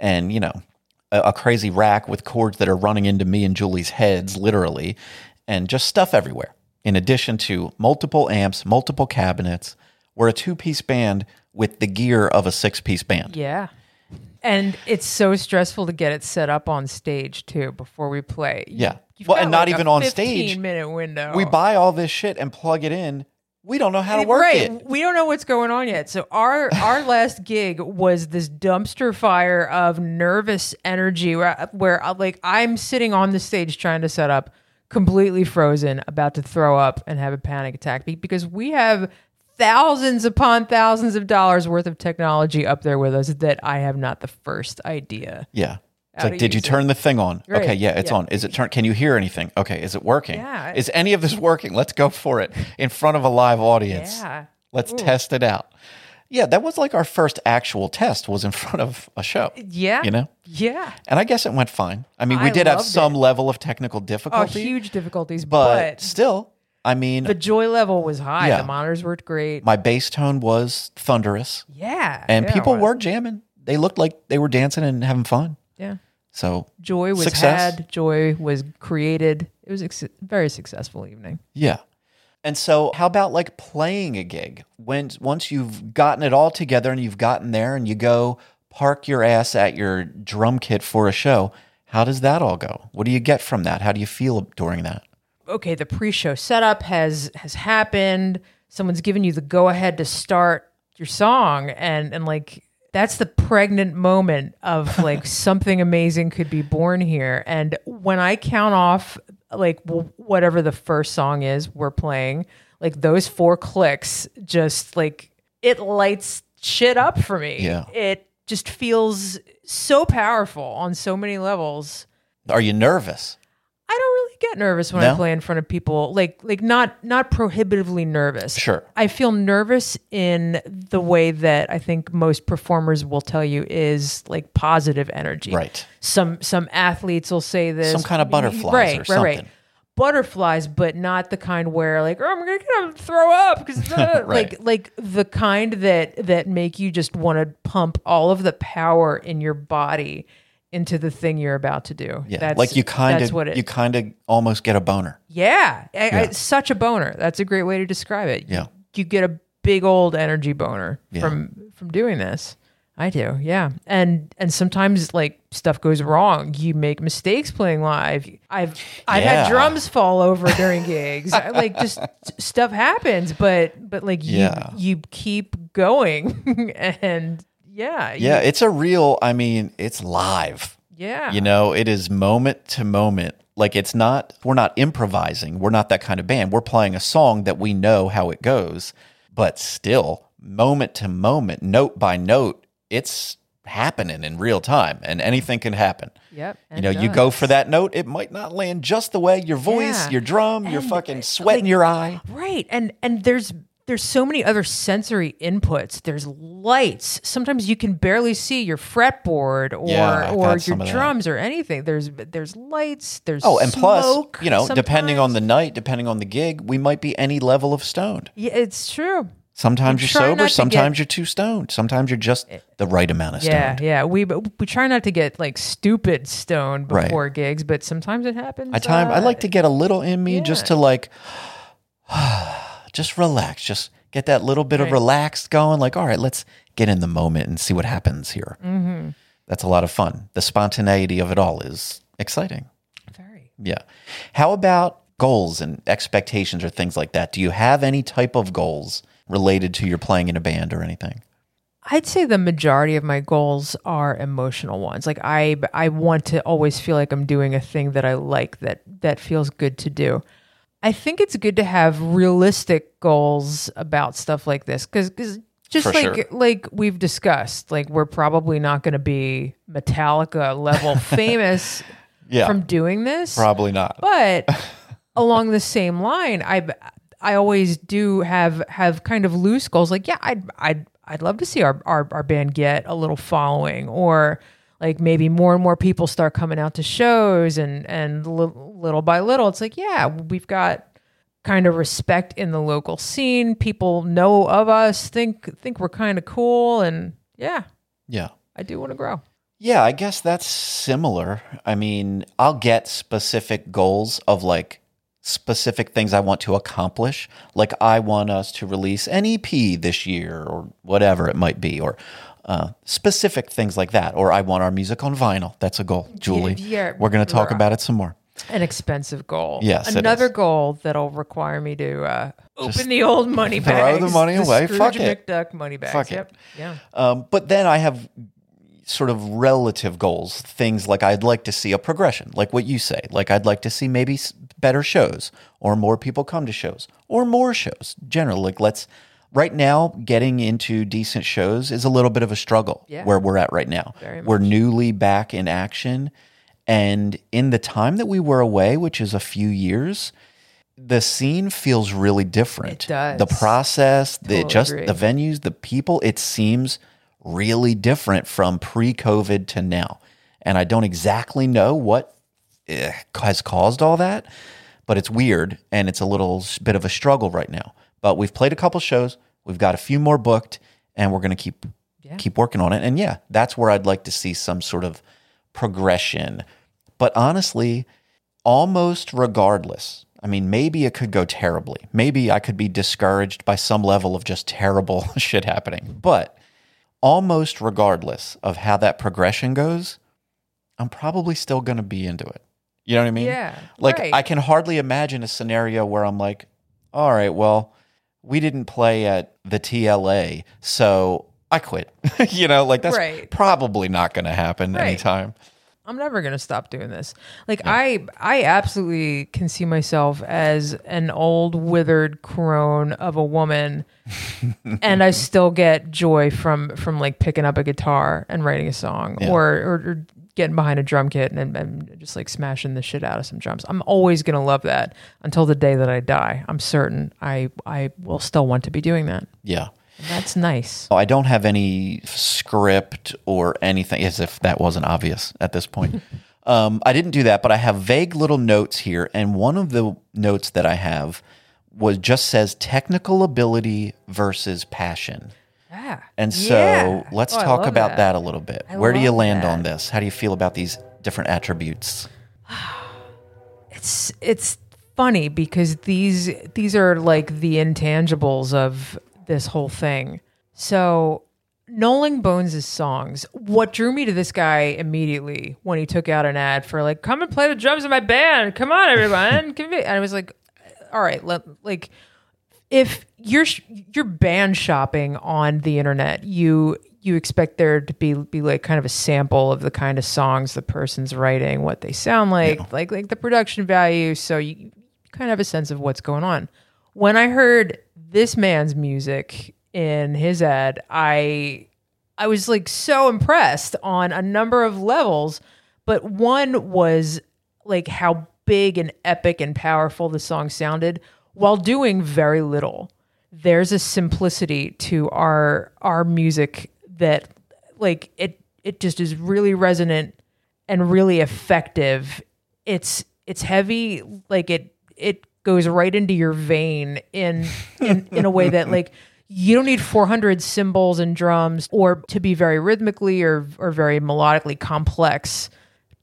And, you know, a, a crazy rack with cords that are running into me and Julie's heads, literally, and just stuff everywhere. In addition to multiple amps, multiple cabinets, we're a two-piece band with the gear of a six-piece band. Yeah. And it's so stressful to get it set up on stage, too, before we play. Yeah. You've well, and like not even on stage. fifteen-minute window. We buy all this shit and plug it in. We don't know how to work right. it. We don't know what's going on yet. So our our last gig was this dumpster fire of nervous energy where, where like I'm sitting on the stage trying to set up, completely frozen, about to throw up and have a panic attack because we have thousands upon thousands of dollars worth of technology up there with us that I have not the first idea. Yeah. It's like, did you turn the thing on? Right. Okay, yeah, it's yeah. on. Is it turn? Can you hear anything? Okay, is it working? Yeah. Is any of this working? Let's go for it in front of a live audience. Yeah. Let's Ooh. test it out. Yeah, that was like our first actual test was in front of a show. Yeah. You know? Yeah. And I guess it went fine. I mean, we I did have some it. level of technical difficulty. Oh, huge difficulties, but, but still, I mean, the joy level was high. Yeah. The monitors worked great. My bass tone was thunderous. Yeah. And yeah, people were jamming. They looked like they were dancing and having fun. Yeah. So joy was success. had, joy was created. It was a ex- very successful evening. Yeah. And so how about like playing a gig? When once you've gotten it all together and you've gotten there and you go park your ass at your drum kit for a show, how does that all go? What do you get from that? How do you feel during that? Okay, the pre-show setup has has happened. Someone's given you the go-ahead to start your song and and like that's the pregnant moment of like something amazing could be born here. And when I count off like w- whatever the first song is we're playing, like those four clicks just like it lights shit up for me. Yeah. It just feels so powerful on so many levels. Are you nervous? I don't really get nervous when no? I play in front of people. Like like not not prohibitively nervous. Sure. I feel nervous in the way that I think most performers will tell you is like positive energy. Right. Some some athletes will say this. Some kind of butterflies right, or right, something. Right. Butterflies, but not the kind where like, oh, I'm going to throw up because right. like like the kind that that make you just want to pump all of the power in your body into the thing you're about to do. Yeah, that's, like you kind of you kind of almost get a boner. Yeah, I, yeah. I, such a boner. That's a great way to describe it. Yeah, you, you get a big old energy boner yeah. from from doing this. I do, yeah. And and sometimes like stuff goes wrong. You make mistakes playing live. I've I've yeah. had drums fall over during gigs. Like just stuff happens, but but like yeah. you you keep going and. Yeah. Yeah. You, it's a real, I mean, it's live. Yeah. You know, it is moment to moment. Like it's not, we're not improvising. We're not that kind of band. We're playing a song that we know how it goes, but still moment to moment, note by note, it's happening in real time, and anything can happen. Yep. You know, does. You go for that note, it might not land just the way your voice, yeah. your drum, and your fucking sweat like, in your eye. Right. And and there's there's so many other sensory inputs. There's lights. Sometimes you can barely see your fretboard or yeah, or your drums or anything. There's there's lights, there's Oh, and smoke plus, you know, sometimes. Depending on the night, depending on the gig, we might be any level of stoned. Yeah, it's true. Sometimes you're sober, sometimes get, you're too stoned, sometimes you're just the right amount of stoned. Yeah, yeah. We we try not to get like stupid stoned before right. gigs, but sometimes it happens. I time uh, I like to get a little in me yeah. just to like just relax, just get that little bit right. of relaxed going. Like, all right, let's get in the moment and see what happens here. Mm-hmm. That's a lot of fun. The spontaneity of it all is exciting. Very. Yeah. How about goals and expectations or things like that? Do you have any type of goals related to your playing in a band or anything? I'd say the majority of my goals are emotional ones. Like I, I want to always feel like I'm doing a thing that I like, that that feels good to do. I think it's good to have realistic goals about stuff like this, because just For like sure. like we've discussed, like we're probably not going to be Metallica level famous yeah, from doing this. Probably not. But along the same line, I. I always do have, have kind of loose goals. Like, yeah, I'd, I'd, I'd love to see our, our, our band get a little following, or like maybe more and more people start coming out to shows, and, and li- little by little, it's like, yeah, we've got kind of respect in the local scene. People know of us, think, think we're kind of cool. And yeah, yeah, I do want to grow. Yeah. I guess that's similar. I mean, I'll get specific goals of like, specific things I want to accomplish. Like I want us to release an E P this year or whatever it might be, or uh, specific things like that. Or I want our music on vinyl. That's a goal, Julie. Yeah, yeah, we're going to talk about it some more. An expensive goal. Yes, Another goal that'll require me to uh, open Just the old money bags. Throw the money the away. Scrooge Fuck McDuck it. money bags. Fuck yep. it. Yeah. Um, but then I have sort of relative goals, things like I'd like to see a progression, like what you say, like I'd like to see maybe better shows, or more people come to shows, or more shows. Generally, like let's right now getting into decent shows is a little bit of a struggle yeah. where we're at right now. Very much. We're newly back in action, and in the time that we were away, which is a few years, the scene feels really different. It does. The process, totally the just agree. the venues, the people, it seems really different from pre-COVID to now. And I don't exactly know what eh, has caused all that, but it's weird, and it's a little bit of a struggle right now. But we've played a couple shows, we've got a few more booked, and we're going to keep yeah. keep working on it. And yeah, that's where I'd like to see some sort of progression. But honestly, almost regardless, I mean, maybe it could go terribly. Maybe I could be discouraged by some level of just terrible shit happening. But almost regardless of how that progression goes, I'm probably still going to be into it. You know what I mean? Yeah. Like right. I can hardly imagine a scenario where I'm like, all right, well, we didn't play at the T L A, so I quit. You know, like that's right. probably not going to happen right. anytime. I'm never going to stop doing this. Like yeah. I, I absolutely can see myself as an old withered crone of a woman, and I still get joy from, from like picking up a guitar and writing a song yeah. or, or, or getting behind a drum kit and, and just like smashing the shit out of some drums. I'm always going to love that until the day that I die. I'm certain I, I will still want to be doing that. Yeah. That's nice. I don't have any script or anything, as if that wasn't obvious at this point. um, I didn't do that, but I have vague little notes here. And one of the notes that I have was just says technical ability versus passion. Yeah. And so yeah. let's oh, talk about that. that a little bit. I Where do you land that. on this? How do you feel about these different attributes? It's it's funny because these these are like the intangibles of this whole thing. So Knolling Bones' songs, what drew me to this guy immediately when he took out an ad for like, come and play the drums in my band. Come on, everyone. Come and I was like, all right, let, like if you're, you're band shopping on the internet, you, you expect there to be, be like kind of a sample of the kind of songs the person's writing, what they sound like, yeah. like, like the production value. So you kind of have a sense of what's going on. When I heard this man's music in his ad, I I was like so impressed on a number of levels, but one was like how big and epic and powerful the song sounded while doing very little. There's a simplicity to our our music that like it it just is really resonant and really effective. It's it's heavy, like it it goes right into your vein in in, in a way that like you don't need four hundred cymbals and drums or to be very rhythmically or or very melodically complex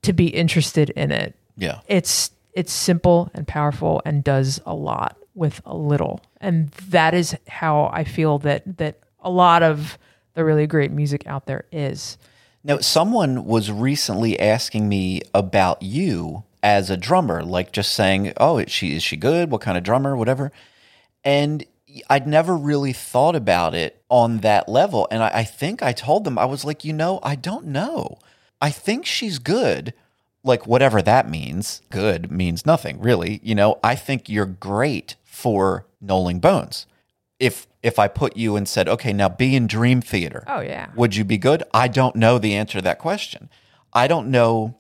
to be interested in it. Yeah. It's it's simple and powerful and does a lot with a little. And that is how I feel that that a lot of the really great music out there is. Now, someone was recently asking me about you as a drummer, like just saying, oh, is she, is she good? What kind of drummer? Whatever. And I'd never really thought about it on that level. And I, I think I told them, I was like, you know, I don't know. I think she's good. Like, whatever that means, good means nothing, really. You know, I think you're great for Knolling Bones. If if I put you and said, okay, now be in Dream Theater, oh yeah, would you be good? I don't know the answer to that question. I don't know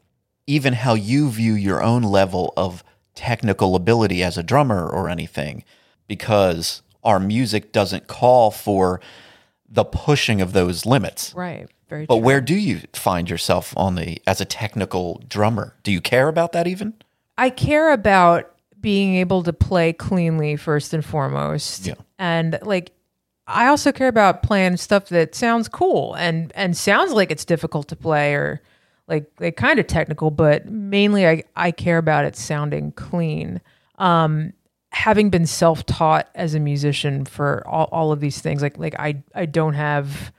even how you view your own level of technical ability as a drummer or anything, because our music doesn't call for the pushing of those limits. Right. Very but true. Where do you find yourself on the as a technical drummer? Do you care about that even? I care about being able to play cleanly first and foremost. Yeah. And like I also care about playing stuff that sounds cool and and sounds like it's difficult to play or like like kind of technical, but mainly I, I care about it sounding clean. Um having been self-taught as a musician for all, all of these things, like like I I don't have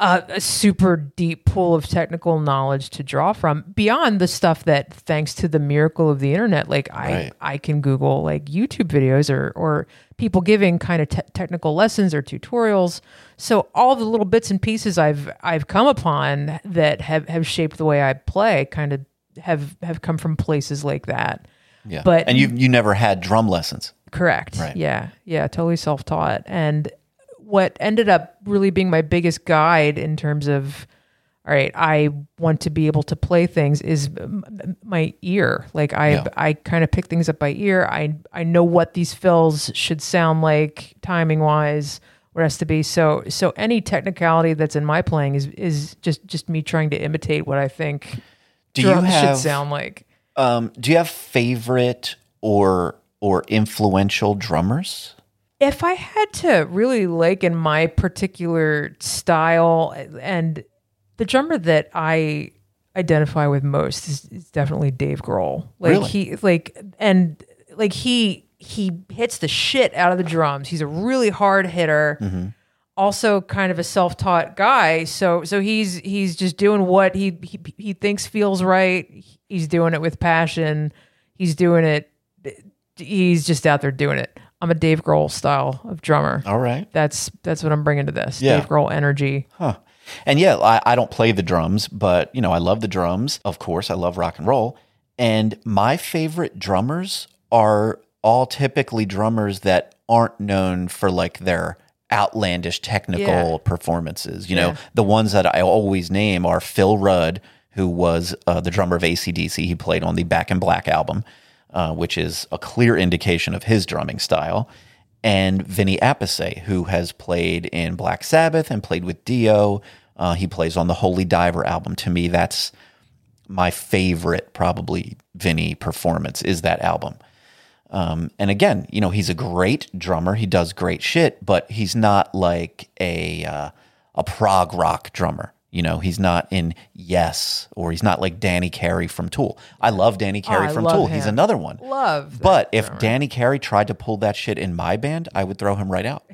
a, a super deep pool of technical knowledge to draw from beyond the stuff that, thanks to the miracle of the internet, like I, right. I can Google like YouTube videos or or people giving kind of te- technical lessons or tutorials. So all the little bits and pieces I've I've come upon that have, have shaped the way I play kind of have have come from places like that. Yeah. But and you you never had drum lessons. Correct. Right. Yeah. Yeah. Totally self-taught. And what ended up really being my biggest guide in terms of, all right, I want to be able to play things is my ear. Like I, yeah. I kind of pick things up by ear. I, I know what these fills should sound like timing wise, what has to be. So, so any technicality that's in my playing is, is just, just me trying to imitate what I think Do drums you have, should sound like. Um, do you have favorite or, or influential drummers? If I had to really liken my particular style, and the drummer that I identify with most is, is definitely Dave Grohl. Like really? he like and like he he hits the shit out of the drums. He's a really hard hitter. Mm-hmm. Also kind of a self-taught guy. So so he's he's just doing what he, he he thinks feels right. He's doing it with passion. He's doing it he's just out there doing it. I'm a Dave Grohl style of drummer. All right. That's that's what I'm bringing to this. Yeah. Dave Grohl energy. Huh. And yeah, I, I don't play the drums, but you know, I love the drums. Of course, I love rock and roll. And my favorite drummers are all typically drummers that aren't known for like their outlandish technical yeah. performances. You know, yeah. the ones that I always name are Phil Rudd, who was uh, the drummer of A C D C. He played on the Back in Black album. Uh, which is a clear indication of his drumming style, and Vinny Appice, who has played in Black Sabbath and played with Dio. Uh, he plays on the Holy Diver album. To me, that's my favorite, probably, Vinny performance is that album. Um, and again, you know, he's a great drummer. He does great shit, but he's not like a uh, a prog rock drummer. You know, he's not in Yes, or he's not like Danny Carey from Tool. I love Danny Carey oh, from Tool. Him. He's another one. Love. But if drummer. Danny Carey tried to pull that shit in my band, I would throw him right out.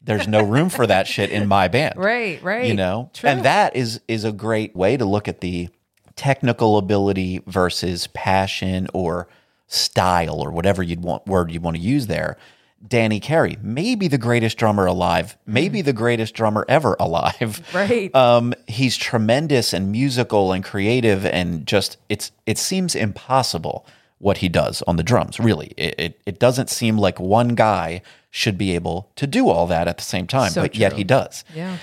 There's no room for that shit in my band. Right, right. You know? True. And that is is a great way to look at the technical ability versus passion or style or whatever you'd want word you'd want to use there. Danny Carey, maybe the greatest drummer alive, maybe the greatest drummer ever alive. Right. Um, he's tremendous and musical and creative and just it's it seems impossible what he does on the drums, really. It it, it doesn't seem like one guy should be able to do all that at the same time, so but true. Yet he does. Yeah.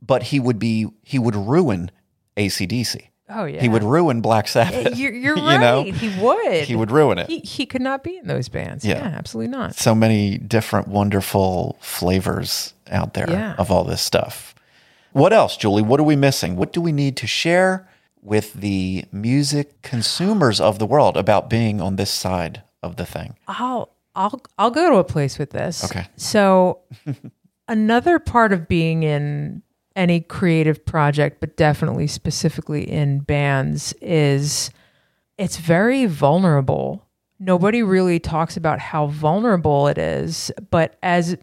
but he would be he would ruin A C D C. Oh yeah, he would ruin Black Sabbath. You're, you're you right. Know? He would. He would ruin it. He, he could not be in those bands. Yeah. yeah, absolutely not. So many different wonderful flavors out there yeah. of all this stuff. What else, Julie? What are we missing? What do we need to share with the music consumers of the world about being on this side of the thing? I'll I'll I'll go to a place with this. Okay. So another part of being in any creative project, but definitely specifically in bands, is it's very vulnerable. Nobody really talks about how vulnerable it is, but as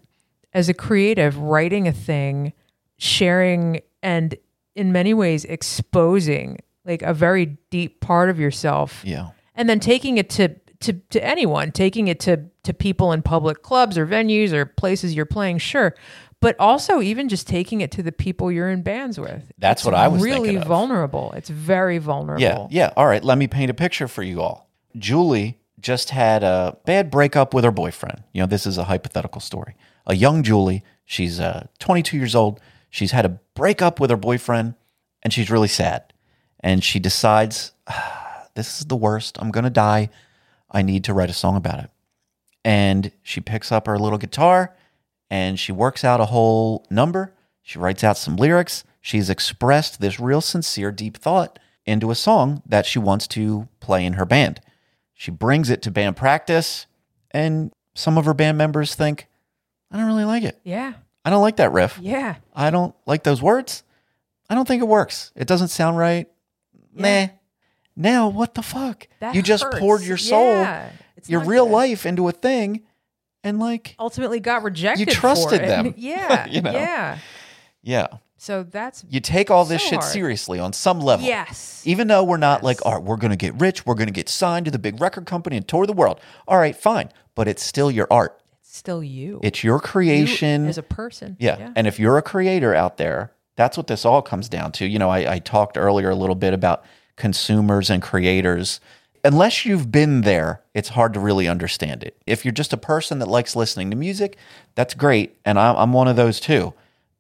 as a creative, writing a thing, sharing, and in many ways exposing like a very deep part of yourself, yeah, and then taking it to to to anyone, taking it to to people in public clubs or venues or places you're playing, sure. But also even just taking it to the people you're in bands with. That's it's what I was really thinking of. vulnerable. It's very vulnerable. Yeah, yeah. All right, let me paint a picture for you all. Julie just had a bad breakup with her boyfriend. You know, this is a hypothetical story. A young Julie, she's uh, twenty-two years old. She's had a breakup with her boyfriend, and she's really sad. And she decides, ah, this is the worst. I'm going to die. I need to write a song about it. And she picks up her little guitar, and she works out a whole number. She writes out some lyrics. She's expressed this real sincere, deep thought into a song that she wants to play in her band. She brings it to band practice, and some of her band members think, I don't really like it. Yeah. I don't like that riff. Yeah. I don't like those words. I don't think it works. It doesn't sound right. Yeah. Meh. Now, what the fuck? That you hurts. Just poured your soul, yeah. your real good. life into a thing. And like ultimately got rejected. You trusted for it. them. Yeah. you know? Yeah. Yeah. So that's you take all this so shit hard. seriously on some level. Yes. Even though we're not yes. like, all right, we're gonna get rich, we're gonna get signed to the big record company and tour the world. All right, fine. But it's still your art. It's still you. It's your creation. You as a person. Yeah. yeah. And if you're a creator out there, that's what this all comes down to. You know, I, I talked earlier a little bit about consumers and creators. Unless you've been there, it's hard to really understand it. If you're just a person that likes listening to music, that's great, and I'm one of those too.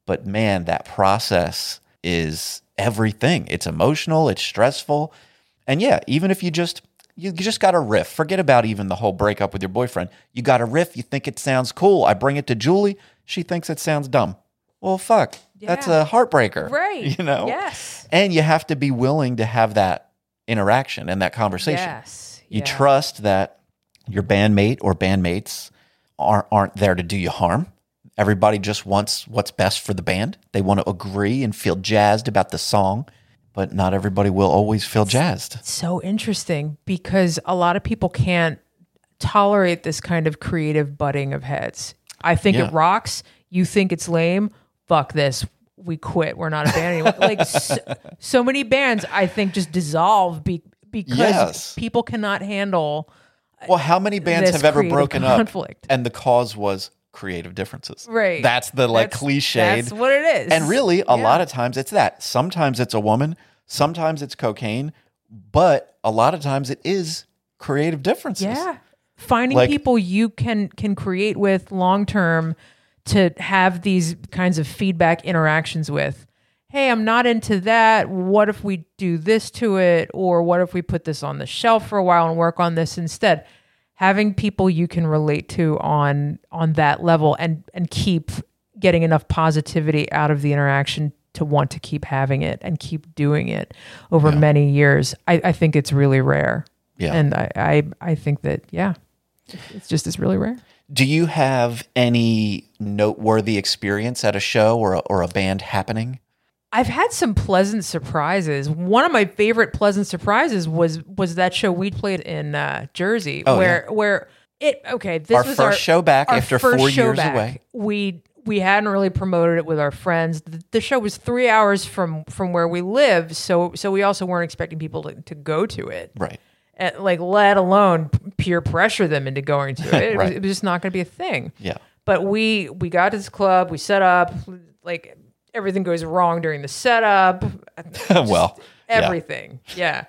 But man, that process is everything. It's emotional, it's stressful, and yeah, even if you just you just got a riff, forget about even the whole breakup with your boyfriend. You got a riff, you think it sounds cool. I bring it to Julie, she thinks it sounds dumb. Well, fuck, yeah. that's a heartbreaker, right? You know, yes, and you have to be willing to have that interaction and that conversation. Yes, you yeah. trust that your bandmate or bandmates aren't aren't there to do you harm. Everybody just wants what's best for the band. They want to agree and feel jazzed about the song, but not everybody will always feel jazzed. It's so interesting because a lot of people can't tolerate this kind of creative butting of heads. I think yeah. it rocks. You think it's lame. Fuck this. We quit. We're not a band anymore. Like so, so many bands, I think, just dissolve be, because yes. people cannot handle. Well, how many bands have ever broken conflict. up? And the cause was creative differences. Right. That's the like that's, cliched. That's what it is. And really, a yeah. lot of times it's that. Sometimes it's a woman. Sometimes it's cocaine. But a lot of times it is creative differences. Yeah. Finding like, people you can can create with long term. To have these kinds of feedback interactions with, hey, I'm not into that. What if we do this to it? Or what if we put this on the shelf for a while and work on this instead? Having people you can relate to on on that level and and keep getting enough positivity out of the interaction to want to keep having it and keep doing it over yeah. many years, I, I think it's really rare. Yeah. And I, I, I think that, yeah, it's just it's really rare. Do you have any noteworthy experience at a show or a, or a band happening? I've had some pleasant surprises. One of my favorite pleasant surprises was was that show we played in uh, Jersey, oh, where yeah. where it okay. This our was first our show back our after first four show years back. away. We we hadn't really promoted it with our friends. The, the show was three hours from, from where we live, so so we also weren't expecting people to, to go to it, right? At, like let alone peer pressure them into going to it. It, right. was, it was just not going to be a thing. Yeah. But we we got to this club, we set up, like everything goes wrong during the setup. well, everything. Yeah.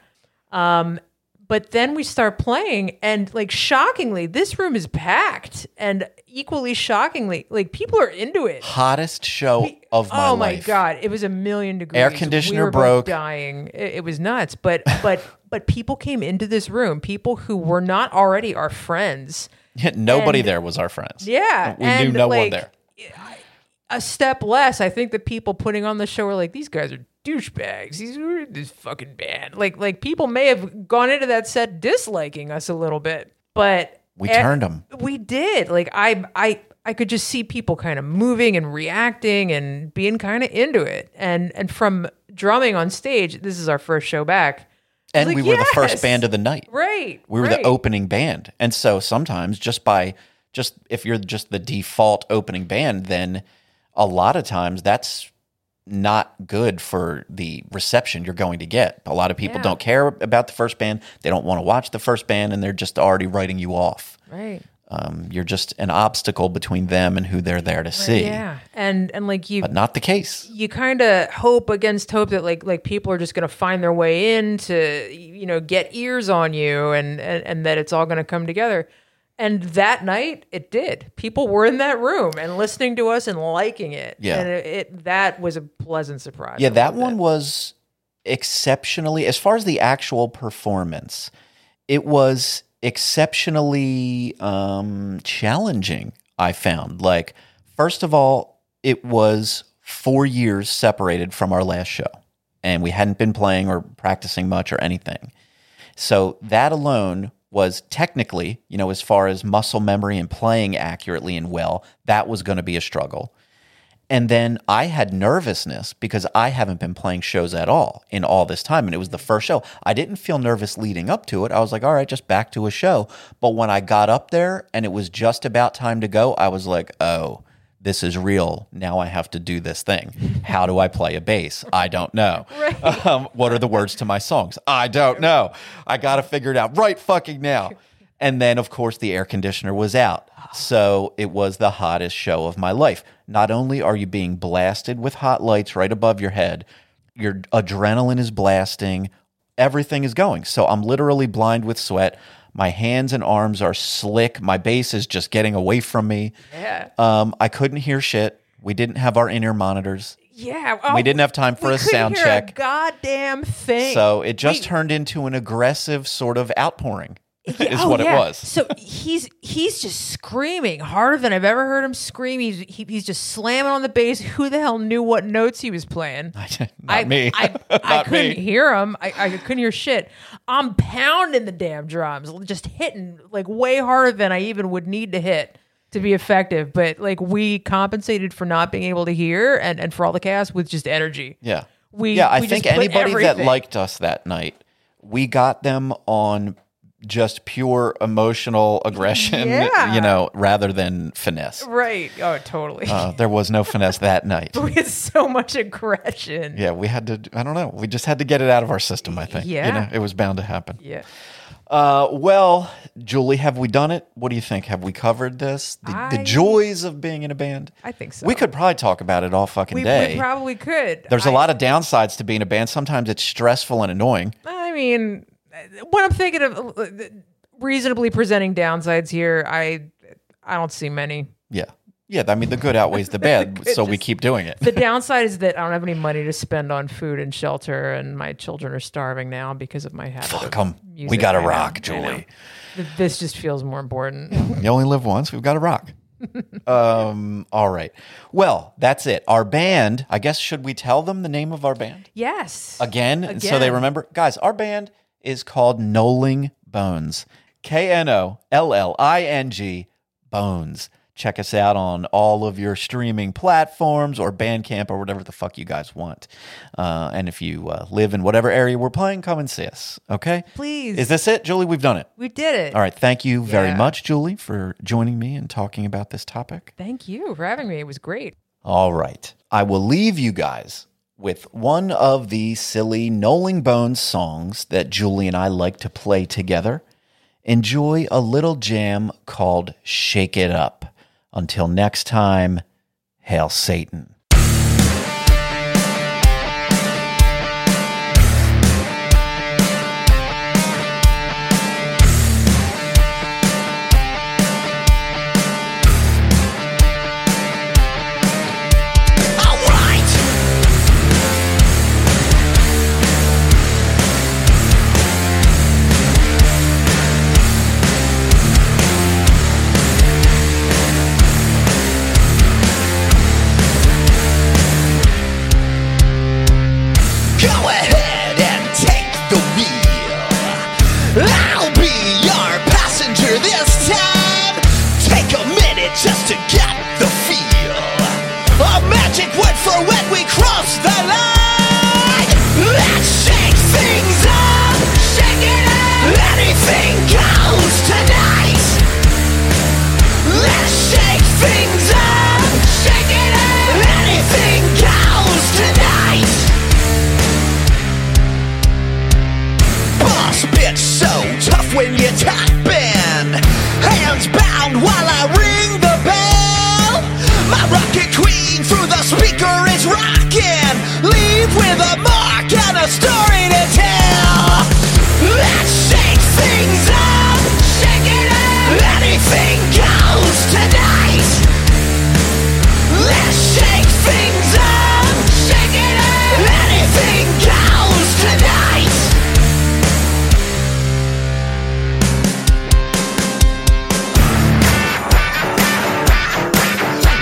yeah. Um, But then we start playing, and like shockingly, this room is packed, and equally shockingly, like people are into it. Hottest show we, of my life. Oh my life. God, it was a million degrees. Air conditioner we were broke, both dying. It, it was nuts, but but but people came into this room. People who were not already our friends. Nobody and, there was our friends. Yeah, we and, knew no like, one there. A step less, I think the people putting on the show were like, these guys are douchebags. These are this fucking band. Like, like people may have gone into that set disliking us a little bit, but we turned them. We did. Like, I, I, I could just see people kind of moving and reacting and being kind of into it. And and from drumming on stage, this is our first show back. And like, we were yes! the first band of the night. Right. We were right. the opening band, and so sometimes just by just if you're just the default opening band, then a lot of times that's not good for the reception you're going to get. A lot of people yeah. don't care about the first band. They don't want to watch the first band, and they're just already writing you off. Right. Um, you're just an obstacle between them and who they're there to right, see. Yeah, and and like you, but not the case. You kind of hope against hope that like like people are just going to find their way in to, you know, get ears on you, and and, and that it's all going to come together. And that night, it did. People were in that room and listening to us and liking it. Yeah, and it, it that was a pleasant surprise. Yeah, that one was exceptionally, as far as the actual performance, it was exceptionally um, challenging, I found. Like, first of all, it was four years separated from our last show, and we hadn't been playing or practicing much or anything. So that alone was technically, you know, as far as muscle memory and playing accurately and well, that was going to be a struggle. And then I had nervousness because I haven't been playing shows at all in all this time, and it was the first show. I didn't feel nervous leading up to it. I was like, all right, just back to a show. But when I got up there and it was just about time to go, I was like, oh, this is real. Now I have to do this thing. How do I play a bass? I don't know. Right. Um, what are the words to my songs? I don't know. I got to figure it out right fucking now. And then, of course, the air conditioner was out. So it was the hottest show of my life. Not only are you being blasted with hot lights right above your head, your adrenaline is blasting, everything is going. So I'm literally blind with sweat. My hands and arms are slick. My bass is just getting away from me. Yeah. Um, I couldn't hear shit. We didn't have our in-ear monitors. Yeah. Oh, we didn't have time for a sound hear check. A goddamn thing. So it just we, turned into an aggressive sort of outpouring yeah, is oh, what yeah. it was. So he's he's just screaming harder than I've ever heard him scream. He's he, he's just slamming on the bass. Who the hell knew what notes he was playing? Not I, me. I, I, Not I couldn't me. hear him. I, I couldn't hear shit. I'm pounding the damn drums, just hitting like way harder than I even would need to hit to be effective. But like we compensated for not being able to hear and, and for all the chaos with just energy. Yeah. We, yeah, I we think anybody everything. that liked us that night, we got them on just pure emotional aggression, yeah. you know, rather than finesse. Right. Oh, totally. Uh, there was no finesse that night. We had so much aggression. Yeah, we had to, I don't know, we just had to get it out of our system, I think. Yeah. You know, it was bound to happen. Yeah. Uh, well, Julie, have we done it? What do you think? Have we covered this? The, I, the joys of being in a band? I think so. We could probably talk about it all fucking we, day. We probably could. There's I, a lot of downsides to being a band. Sometimes it's stressful and annoying. I mean... When I'm thinking of reasonably presenting downsides here, I I don't see many. Yeah. Yeah, I mean, the good outweighs the bad, the so just, we keep doing it. The downside is that I don't have any money to spend on food and shelter, and my children are starving now because of my habit. Fuck them. We got to right rock, now. Julie. This just feels more important. You only live once. We've got to rock. um, all right. Well, that's it. Our band, I guess, should we tell them the name of our band? Yes. Again? Again. So they remember. Guys, our band is called Knolling Bones. K N O L L I N G, Bones. Check us out on all of your streaming platforms or Bandcamp or whatever the fuck you guys want. Uh, and if you uh, live in whatever area we're playing, come and see us, okay? Please. Is this it, Julie? We've done it. We did it. All right, thank you yeah. very much, Julie, for joining me and talking about this topic. Thank you for having me. It was great. All right. I will leave you guys with one of the silly Knolling Bones songs that Julie and I like to play together. Enjoy a little jam called Shake It Up. Until next time, Hail Satan. leave with a mark and a story to tell. Let's shake things up, shake it up. Anything goes tonight. Let's shake things up, shake it up. Anything goes tonight.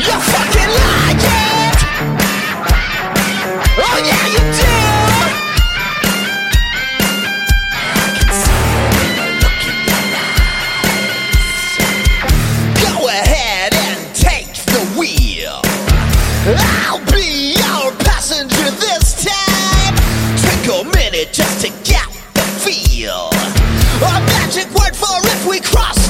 You fucking like it? Oh yeah, you do. I can see the look in your eyes. Go ahead and take the wheel. I'll be your passenger this time. Take a minute just to get the feel. A magic word for if we cross.